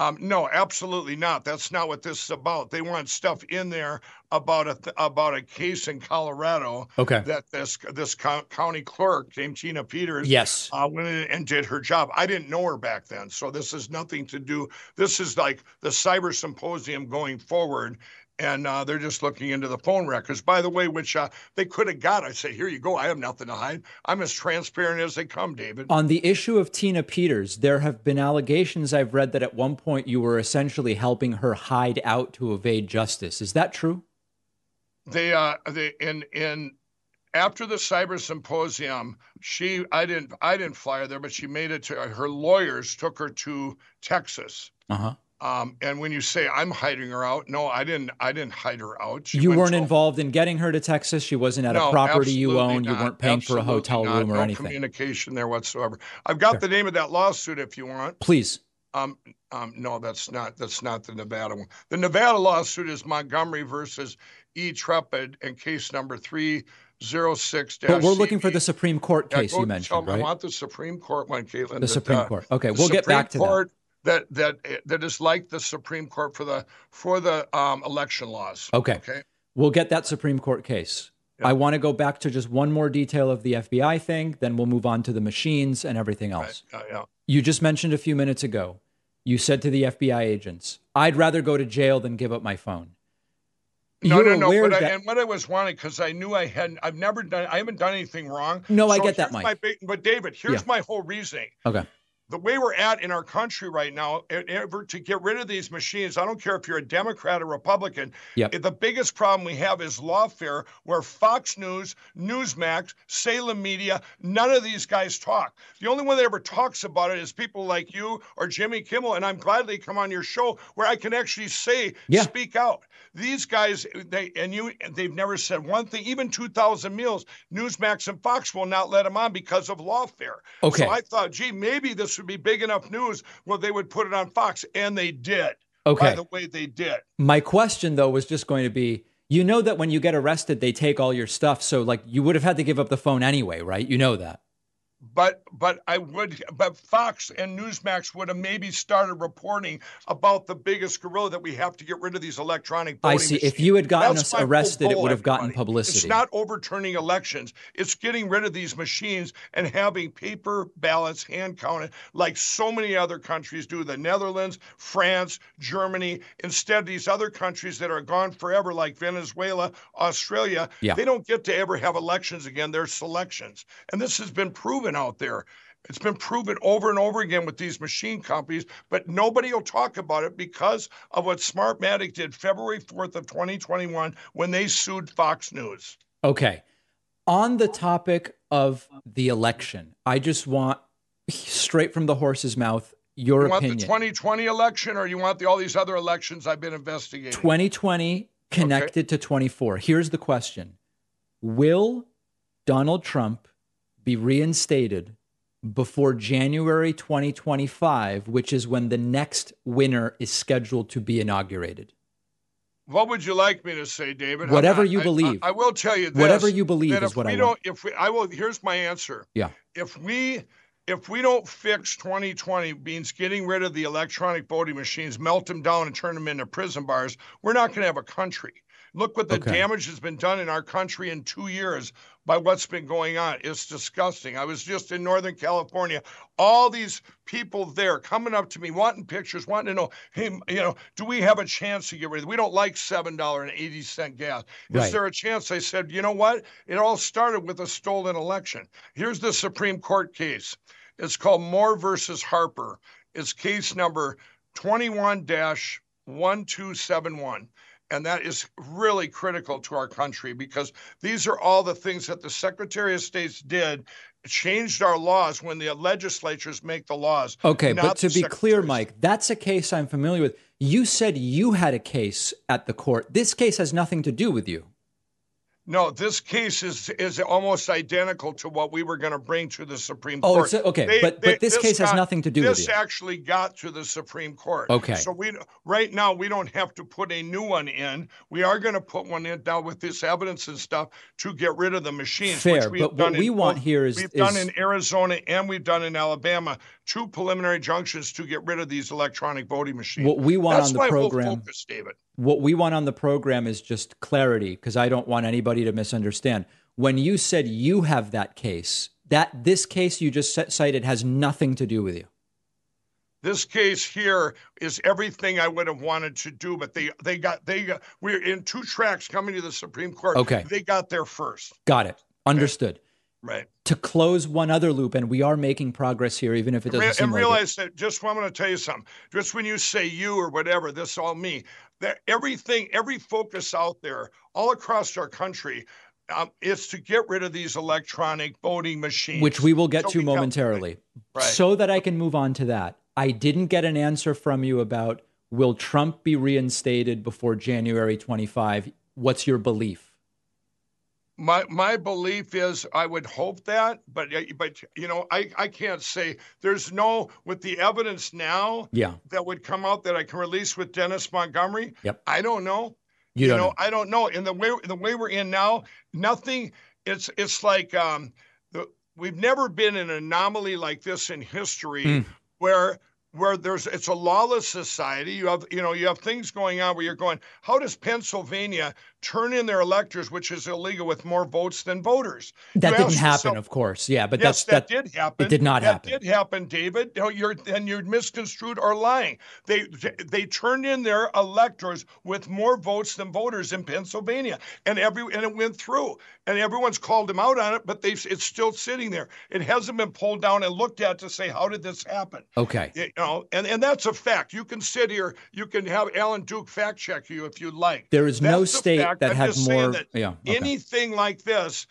And no, absolutely not. That's not what this is about. They want stuff in there about a case in Colorado. Okay. That this county clerk named Tina Peters. Yes. Went in and did her job. I didn't know her back then, so this has nothing to do. This is like the cyber symposium going forward. And they're just looking into the phone records, by the way, which they could have got. I say, here you go. I have nothing to hide. I'm as transparent as they come, David. On the issue of Tina Peters, there have been allegations I've read that at one point you were essentially helping her hide out to evade justice. Is that true? They after the cyber symposium, I didn't fly her there, but she made it to her lawyers took her to Texas. Uh-huh. And when you say I'm hiding her out, no, I didn't hide her out. She you weren't involved in getting her to Texas. She wasn't at a property you owned. You weren't paying for a hotel room or anything. No communication there whatsoever. I've got the name of that lawsuit if you want. Please. No, that's not the Nevada one. The Nevada lawsuit is Montgomery versus E. Trepid in case number 306. But we're looking for the Supreme Court case you mentioned, right? I want the Supreme Court one, Caitlin. The Supreme Court. Okay, we'll get back to that. That is like the Supreme Court for the election laws. Okay. We'll get that Supreme Court case. Yeah. I want to go back to just one more detail of the FBI thing, then we'll move on to the machines and everything else. Yeah. You just mentioned a few minutes ago, you said to the FBI agents, I'd rather go to jail than give up my phone. No. And what I was wanting, because I knew I haven't done anything wrong. No, I get that, Mike. But David, here's my whole reasoning. Okay. the way we're at in our country right now, ever to get rid of these machines, I don't care if you're a Democrat or Republican, the biggest problem we have is lawfare, where Fox News, Newsmax, Salem Media, none of these guys talk. The only one that ever talks about it is people like you or Jimmy Kimmel, and I'm glad they come on your show where I can actually say, speak out. These guys, they've never said one thing. Even 2,000 meals, Newsmax and Fox will not let them on because of lawfare. Okay. So I thought, gee, maybe this would be big enough news where they would put it on Fox, and they did. Okay. By the way, they did. My question, though, was just going to be, you know that when you get arrested, they take all your stuff. So, like, you would have had to give up the phone anyway, right? You know that. But Fox and Newsmax would have maybe started reporting about the biggest gorilla that we have to get rid of these electronic voting machines. I see. If you had gotten us arrested, it would have gotten publicity. It's not overturning elections. It's getting rid of these machines and having paper ballots hand counted like so many other countries do, the Netherlands, France, Germany. Instead, these other countries that are gone forever, like Venezuela, Australia, they don't get to ever have elections again. They're selections. And this has been proven out there. It's been proven over and over again with these machine companies, but nobody will talk about it because of what Smartmatic did February 4th of 2021 when they sued Fox News. Okay. On the topic of the election, I just want straight from the horse's mouth, your opinion. You want the 2020 election or you want all these other elections I've been investigating? 2020 connected to 24. Here's the question. Will Donald Trump be reinstated before January 2025, which is when the next winner is scheduled to be inaugurated? What would you like me to say, David? Whatever you believe. I will tell you this. Whatever you believe is what I want. Here's my answer. Yeah. If we don't fix 2020 means getting rid of the electronic voting machines, melt them down and turn them into prison bars, we're not going to have a country. Look what the damage has been done in our country in 2 years by what's been going on. It's disgusting. I was just in Northern California. All these people there coming up to me, wanting pictures, wanting to know, hey, do we have a chance to get rid of it? We don't like $7.80 gas. Right. Is there a chance? I said, you know what? It all started with a stolen election. Here's the Supreme Court case. It's called Moore versus Harper. It's case number 21-1271. And that is really critical to our country because these are all the things that the Secretary of States did, changed our laws when the legislatures make the laws. Okay, but to be clear, Mike, that's a case I'm familiar with. You said you had a case at the court. This case has nothing to do with you. No, this case is almost identical to what we were going to bring to the Supreme Court. Oh, but this case has nothing to do with you. This actually got to the Supreme Court. Okay. So right now, we don't have to put a new one in. We are going to put one in now with this evidence and stuff to get rid of the machines. Fair, but what we want here is... We've done in Arizona and we've done in Alabama 2 preliminary injunctions to get rid of these electronic voting machines. What we want on the program... That's my whole focus, David. What we want on the program is just clarity, because I don't want anybody to misunderstand. When you said you have that case, that this case you just cited has nothing to do with you. This case here is everything I would have wanted to do, but they got we're in 2 tracks coming to the Supreme Court. Okay, they got there first. Got it. Understood. Okay. Right. To close one other loop, and we are making progress here, even if it doesn't seem like it. And realize that, just I'm going to tell you something. Just when you say you or whatever, this all me, that everything, every focus out there, all across our country, is to get rid of these electronic voting machines. Which we will get to momentarily. Right. So that I can move on to that. I didn't get an answer from you about, will Trump be reinstated before January 25? What's your belief? My belief is I would hope that, but I can't say there's no, with the evidence now that would come out that I can release with Dennis Montgomery. Yep. I don't know. You don't know. I don't know. And the way we're in now, nothing. It's like we've never been an anomaly like this in history where it's a lawless society. You have things going on where you're going, how does Pennsylvania turn in their electors, which is illegal, with more votes than voters. That didn't happen, of course. Yeah, but yes, that did happen. It did not happen. That did happen, David. You're misconstrued or lying. They turned in their electors with more votes than voters in Pennsylvania, and it went through. And everyone's called them out on it, but it's still sitting there. It hasn't been pulled down and looked at to say, how did this happen? Okay. And that's a fact. You can sit here. You can have Alan Duke fact check you if you like. There is no state that has more. Yeah, okay. Anything like this,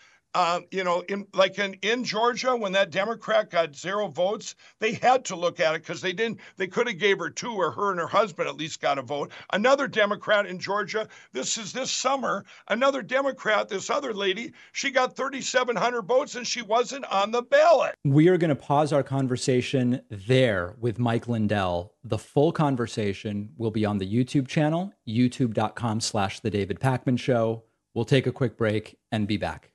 in Georgia, when that Democrat got 0 votes, they had to look at it because they didn't. They could have gave her 2, or her and her husband at least got a vote. Another Democrat in Georgia. This is this summer. Another Democrat, this other lady, she got 3,700 votes and she wasn't on the ballot. We are going to pause our conversation there with Mike Lindell. The full conversation will be on the YouTube channel, youtube.com/The David Pakman Show. We'll take a quick break and be back.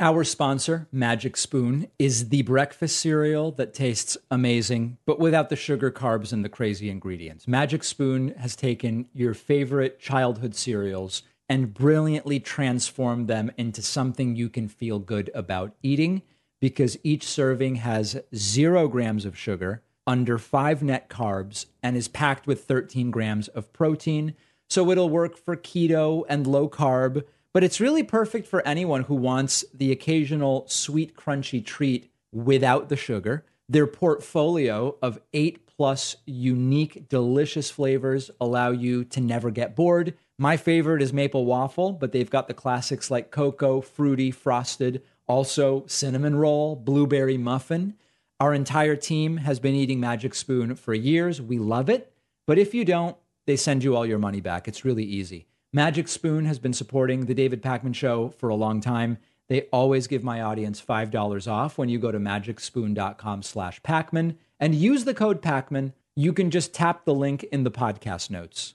Our sponsor, Magic Spoon, is the breakfast cereal that tastes amazing, but without the sugar, carbs, and the crazy ingredients. Magic Spoon has taken your favorite childhood cereals and brilliantly transformed them into something you can feel good about eating, because each serving has 0 grams of sugar, under 5 net carbs, and is packed with 13 grams of protein. So it'll work for keto and low carb, but it's really perfect for anyone who wants the occasional sweet, crunchy treat without the sugar. Their portfolio of 8+ unique, delicious flavors allow you to never get bored. My favorite is maple waffle, but they've got the classics like cocoa, fruity, frosted, also cinnamon roll, blueberry muffin. Our entire team has been eating Magic Spoon for years. We love it. But if you don't, they send you all your money back. It's really easy. Magic Spoon has been supporting The David Pakman Show for a long time. They always give my audience $5 off when you go to magicspoon.com/Pakman and use the code Pakman. You can just tap the link in the podcast notes.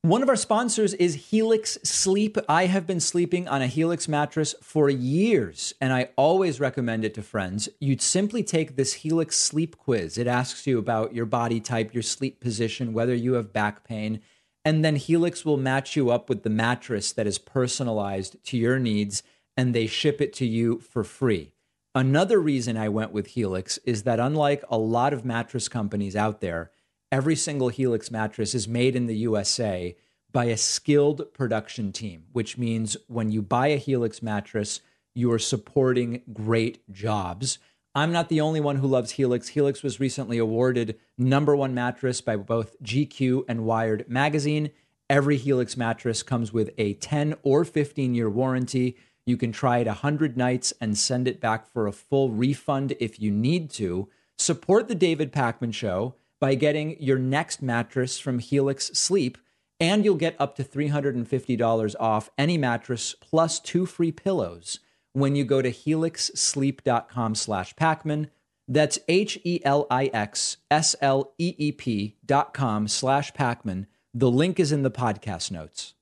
One of our sponsors is Helix Sleep. I have been sleeping on a Helix mattress for years, and I always recommend it to friends. You'd simply take this Helix Sleep quiz. It asks you about your body type, your sleep position, whether you have back pain, and then Helix will match you up with the mattress that is personalized to your needs, and they ship it to you for free. Another reason I went with Helix is that, unlike a lot of mattress companies out there, every single Helix mattress is made in the USA by a skilled production team, which means when you buy a Helix mattress, you are supporting great jobs. I'm not the only one who loves Helix. Helix was recently awarded #1 mattress by both GQ and Wired magazine. Every Helix mattress comes with a 10 or 15-year warranty. You can try it 100 nights and send it back for a full refund if you need to. Support The David Pakman Show by getting your next mattress from Helix Sleep, and you'll get up to $350 off any mattress plus 2 free pillows. When you go to helixsleep.com/Pakman, that's helixsleep.com/Pakman. The link is in the podcast notes.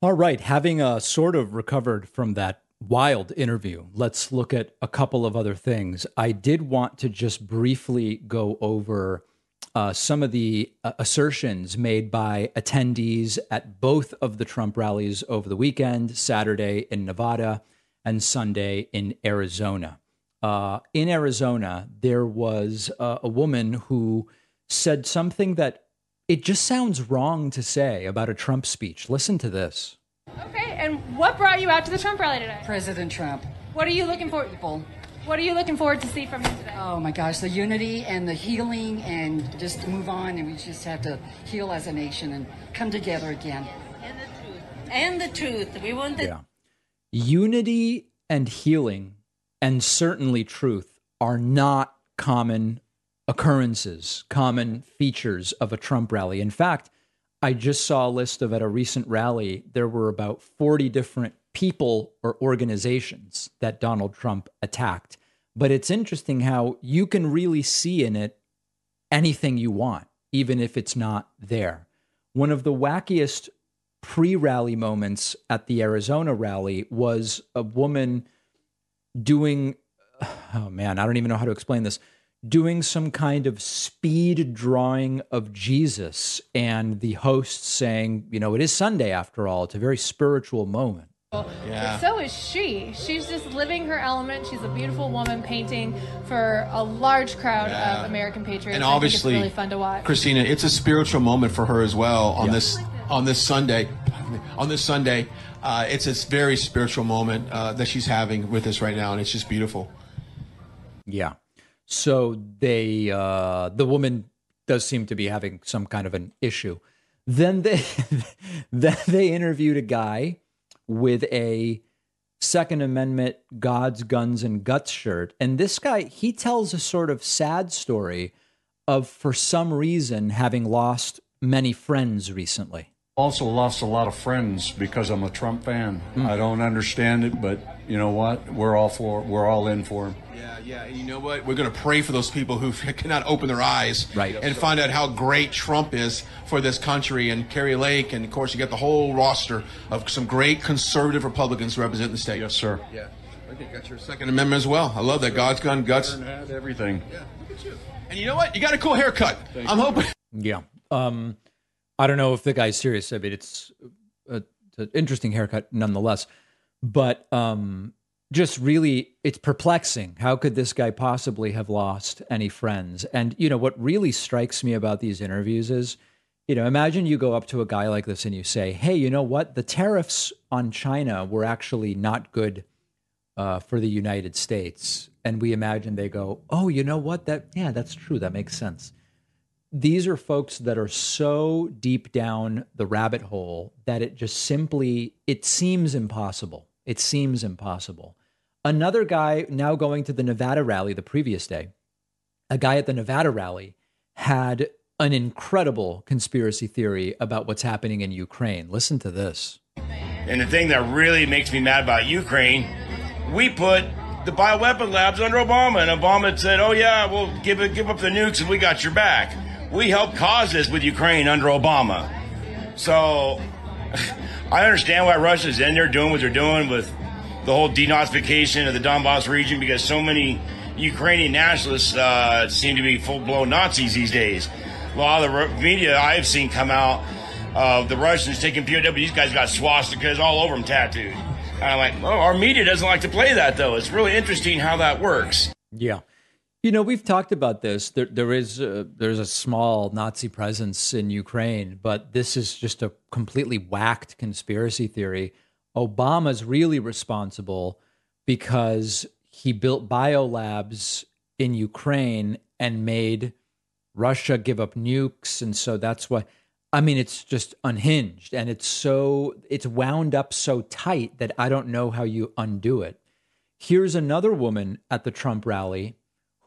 All right, having sort of recovered from that wild interview, let's look at a couple of other things. I did want to just briefly go over some of the assertions made by attendees at both of the Trump rallies over the weekend, Saturday in Nevada and Sunday in Arizona. In Arizona, there was a woman who said something that it just sounds wrong to say about a Trump speech. Listen to this. Okay, and what brought you out to the Trump rally today? President Trump. What are you looking for? People. What are you looking forward to see from him today? Oh my gosh, the unity and the healing, and just to move on, and we just have to heal as a nation and come together again. Yes, and the truth. And the truth. We want the truth. Yeah. Unity and healing, and certainly truth, are not common occurrences, common features of a Trump rally. In fact, I just saw a list of, at a recent rally, there were about 40 different people or organizations that Donald Trump attacked. But it's interesting how you can really see in it anything you want, even if it's not there. One of the wackiest pre-rally moments at the Arizona rally was a woman doing, I don't even know how to explain this. doing some kind of speed drawing of Jesus and the host saying, you know, it is Sunday after all. It's a very spiritual moment. Yeah. So is she. She's just living her element. She's a beautiful woman painting for a large crowd of American patriots. And obviously, it's really fun to watch. Christina, it's a spiritual moment for her as well on this Sunday. It's a very spiritual moment that she's having with us right now, and it's just beautiful. Yeah. So they, the woman does seem to be having some kind of an issue. Then they, they interviewed a guy with a Second Amendment, God's, Guns, and Guts shirt. And this guy, he tells a sort of sad story of, for some reason, having lost many friends recently. Also lost a lot of friends because I'm a Trump fan. I don't understand it, but you know what? We're all in for him. Yeah, yeah. And you know what? We're going to pray for those people who cannot open their eyes and find out how great Trump is for this country. And Kari Lake, and of course, you got the whole roster of some great conservative Republicans representing the state. Yes, sir. Yeah. Okay, got your Second Amendment as well. I love that. God's gun, guts, everything. Yeah. Look at you. And you know what? You got a cool haircut. Thank I'm you. Hoping. Yeah. I don't know if the guy's serious. I mean, it's an interesting haircut nonetheless, but just really, it's perplexing. How could this guy possibly have lost any friends? And, you know, what really strikes me about these interviews is, you know, imagine you go up to a guy like this and you say, hey, you know what? The tariffs on China were actually not good for the United States. And we imagine they go, oh, you know what? Yeah, that's true. That makes sense. These are folks that are so deep down the rabbit hole that it just simply, it seems impossible. It seems impossible. Another guy now going to the Nevada rally the previous day, a guy at the Nevada rally had an incredible conspiracy theory about what's happening in Ukraine. Listen to this. And the thing that really makes me mad about Ukraine, we put the bioweapon labs under Obama, and Obama said, oh yeah, we'll give up the nukes and we got your back. We helped cause this with Ukraine under Obama. So I understand why Russia's in there doing what they're doing with the whole denazification of the Donbass region, because so many Ukrainian nationalists seem to be full-blown Nazis these days. A lot of the media I've seen come out of the Russians taking POWs. These guys got swastikas all over them tattooed. And I'm like, well, our media doesn't like to play that, though. It's really interesting how that works. Yeah. You know, we've talked about this. There's a small Nazi presence in Ukraine, but this is just a completely whacked conspiracy theory. Obama's really responsible because he built biolabs in Ukraine and made Russia give up nukes. And so that's why, I mean, it's just unhinged. And it's wound up so tight that I don't know how you undo it. Here's another woman at the Trump rally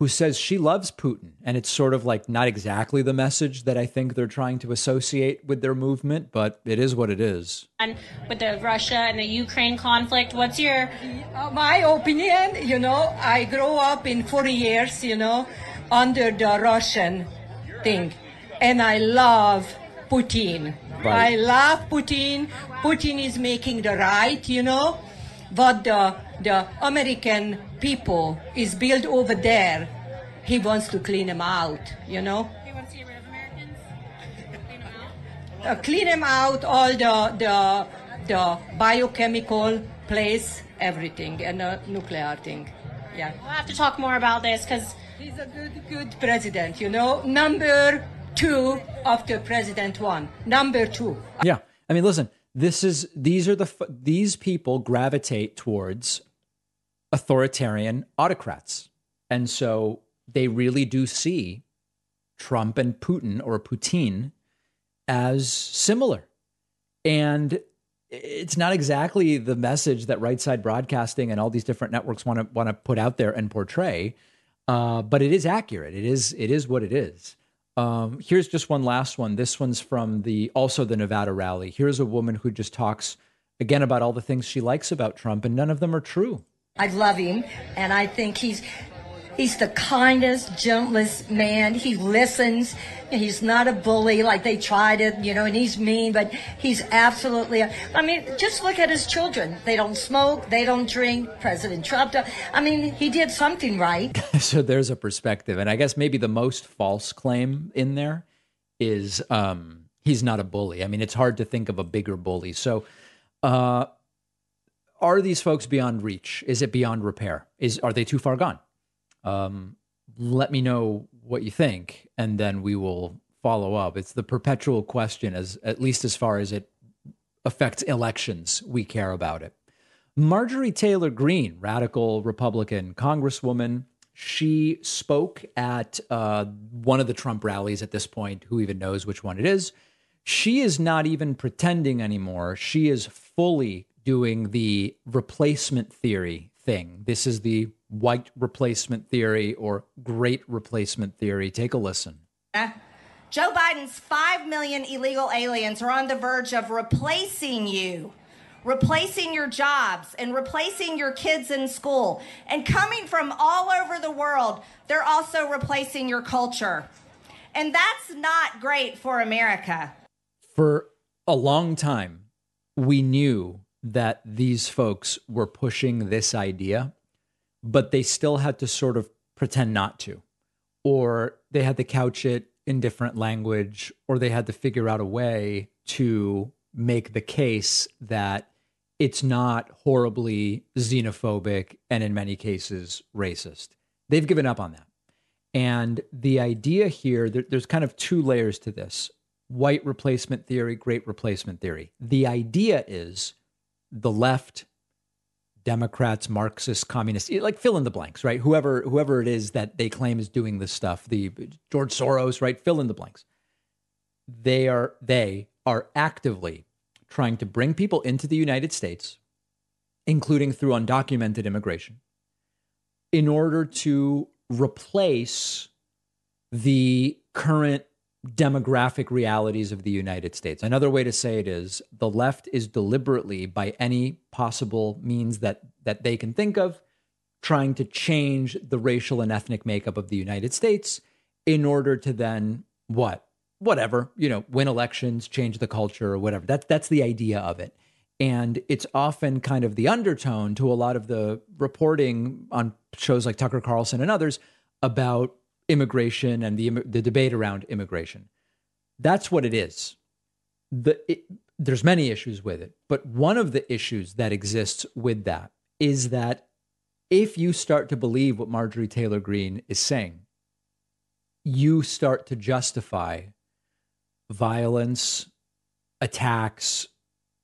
who says she loves Putin. And it's sort of like not exactly the message that I think they're trying to associate with their movement, but it is what it is. And with the Russia and the Ukraine conflict, what's your... my opinion, you know, I grew up in 40 years, you know, under the Russian thing. And I love Putin. Right. I love Putin. Putin is making the right, you know, but the American people is built over there. He wants to clean them out, you know? He wants to get rid of Americans? Clean them out? Clean them out, all the biochemical place, everything, and the nuclear thing, yeah. We'll have to talk more about this, because... He's a good president, you know? Number two after President One. Number two. Yeah, I mean, listen, these people gravitate towards authoritarian autocrats. And so they really do see Trump and Putin, or Putin, as similar. And it's not exactly the message that Right Side Broadcasting and all these different networks want to put out there and portray. But it is accurate. It is what it is. Here's just one last one. This one's from also the Nevada rally. Here's a woman who just talks again about all the things she likes about Trump, and none of them are true. I love him, and I think he's He's the kindest, gentlest man. He listens. He's not a bully like they try to, you know, and he's mean, but he's absolutely, I mean, just look at his children. They don't smoke. They don't drink. President Trump, I mean, he did something right. So there's a perspective. And I guess maybe the most false claim in there is he's not a bully. I mean, it's hard to think of a bigger bully. So are these folks beyond reach? Is it beyond repair? Are they too far gone? Let me know what you think, and then we will follow up. It's the perpetual question, at least as far as it affects elections, we care about it. Marjorie Taylor Greene, radical Republican congresswoman, she spoke at one of the Trump rallies at this point. Who even knows which one it is? She is not even pretending anymore. She is fully doing the replacement theory thing. This is the white replacement theory or great replacement theory. Take a listen. Joe Biden's 5 million illegal aliens are on the verge of replacing you, replacing your jobs, and replacing your kids in school. And coming from all over the world, they're also replacing your culture. And that's not great for America. For a long time, we knew that these folks were pushing this idea, but they still had to sort of pretend not to, or they had to couch it in different language, or they had to figure out a way to make the case that it's not horribly xenophobic and in many cases racist. They've given up on that. And the idea here, there's kind of two layers to this. White replacement theory, great replacement theory. The idea is the left, Democrats, Marxists, communists, like fill in the blanks, right? Whoever it is that they claim is doing this stuff, the George Soros, right? Fill in the blanks. They are actively trying to bring people into the United States, including through undocumented immigration, in order to replace the current demographic realities of the United States. Another way to say it is the left is deliberately, by any possible means that they can think of, trying to change the racial and ethnic makeup of the United States in order to then whatever, you know, win elections, change the culture or whatever. That's the idea of it. And it's often kind of the undertone to a lot of the reporting on shows like Tucker Carlson and others about immigration and the debate around immigration. That's what it is. There's many issues with it, but one of the issues that exists with that is that if you start to believe what Marjorie Taylor Greene is saying, you start to justify violence, attacks,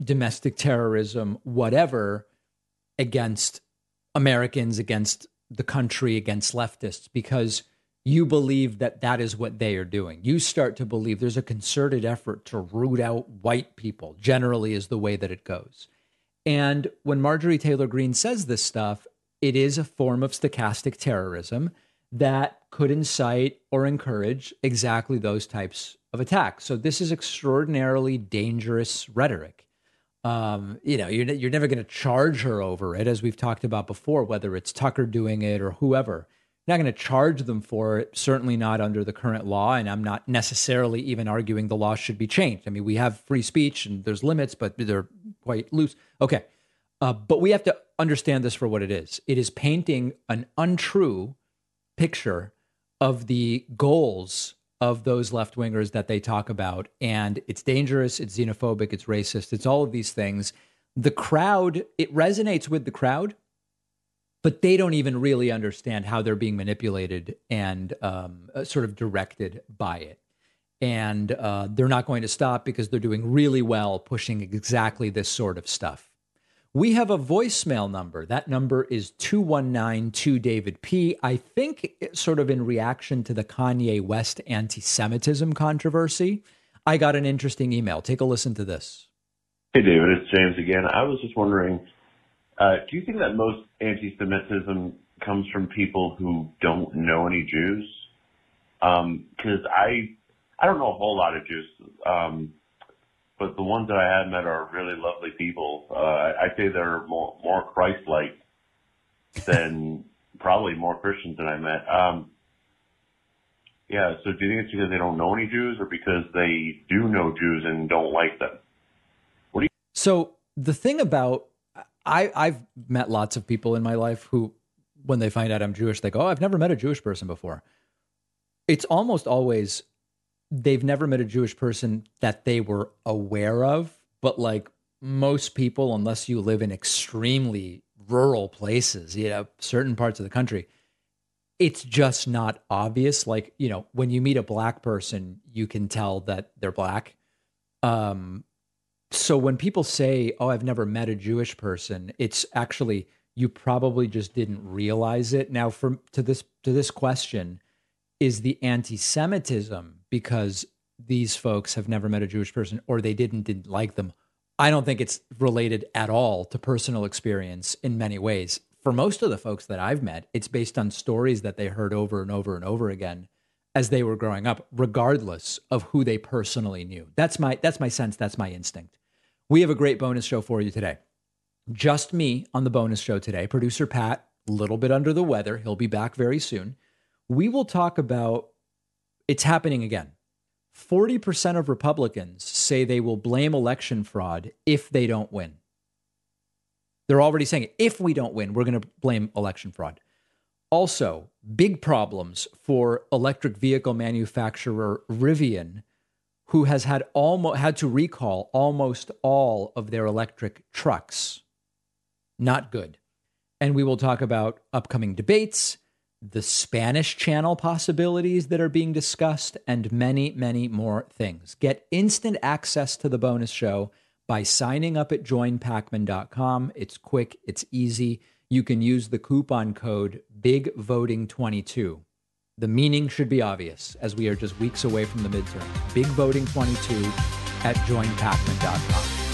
domestic terrorism, whatever, against Americans, against the country, against leftists, because you believe that is what they are doing. You start to believe there's a concerted effort to root out white people, generally is the way that it goes. And when Marjorie Taylor Greene says this stuff, it is a form of stochastic terrorism that could incite or encourage exactly those types of attacks. So this is extraordinarily dangerous rhetoric. You know, you're never going to charge her over it, as we've talked about before, whether it's Tucker doing it or whoever. Not going to charge them for it, certainly not under the current law, and I'm not necessarily even arguing the law should be changed. I mean, we have free speech and there's limits, but they're quite loose. Okay, but we have to understand this for what it is. It is painting an untrue picture of the goals of those left-wingers that they talk about, and it's dangerous, it's xenophobic, it's racist, it's all of these things. The crowd, it resonates with the crowd, but they don't even really understand how they're being manipulated and sort of directed by it. And they're not going to stop because they're doing really well pushing exactly this sort of stuff. We have a voicemail number. That number is 2192-DAVID-P. I think it's sort of in reaction to the Kanye West anti-Semitism controversy. I got an interesting email. Take a listen to this. Hey, David, it's James again. I was just wondering, do you think that most anti-Semitism comes from people who don't know any Jews? Because I don't know a whole lot of Jews, but the ones that I have met are really lovely people. I'd say they're more Christ-like than probably more Christians than I met. Yeah, so do you think it's because they don't know any Jews or because they do know Jews and don't like them? What do you— So the thing about, I've met lots of people in my life who, when they find out I'm Jewish, they go, oh, I've never met a Jewish person before. It's almost always they've never met a Jewish person that they were aware of, but like most people, unless you live in extremely rural places, you know, certain parts of the country, it's just not obvious. Like, you know, when you meet a black person, you can tell that they're black. So when people say, oh, I've never met a Jewish person, it's actually, you probably just didn't realize it. Now, to this question, is the anti-Semitism because these folks have never met a Jewish person or they didn't like them? I don't think it's related at all to personal experience in many ways. For most of the folks that I've met, it's based on stories that they heard over and over and over again as they were growing up, regardless of who they personally knew. That's my sense. That's my instinct. We have a great bonus show for you today. Just me on the bonus show today. Producer Pat, a little bit under the weather. He'll be back very soon. We will talk about, it's happening again. 40% of Republicans say they will blame election fraud if they don't win. They're already saying it. If we don't win, we're going to blame election fraud. Also, big problems for electric vehicle manufacturer Rivian, who has had to recall almost all of their electric trucks. Not good. And we will talk about upcoming debates, the Spanish Channel possibilities that are being discussed, and many, many more things. Get instant access to the bonus show by signing up at joinpacman.com. It's quick, it's easy. You can use the coupon code BIGVOTING22. The meaning should be obvious as we are just weeks away from the midterm. BIGVOTING22 at joinpacman.com.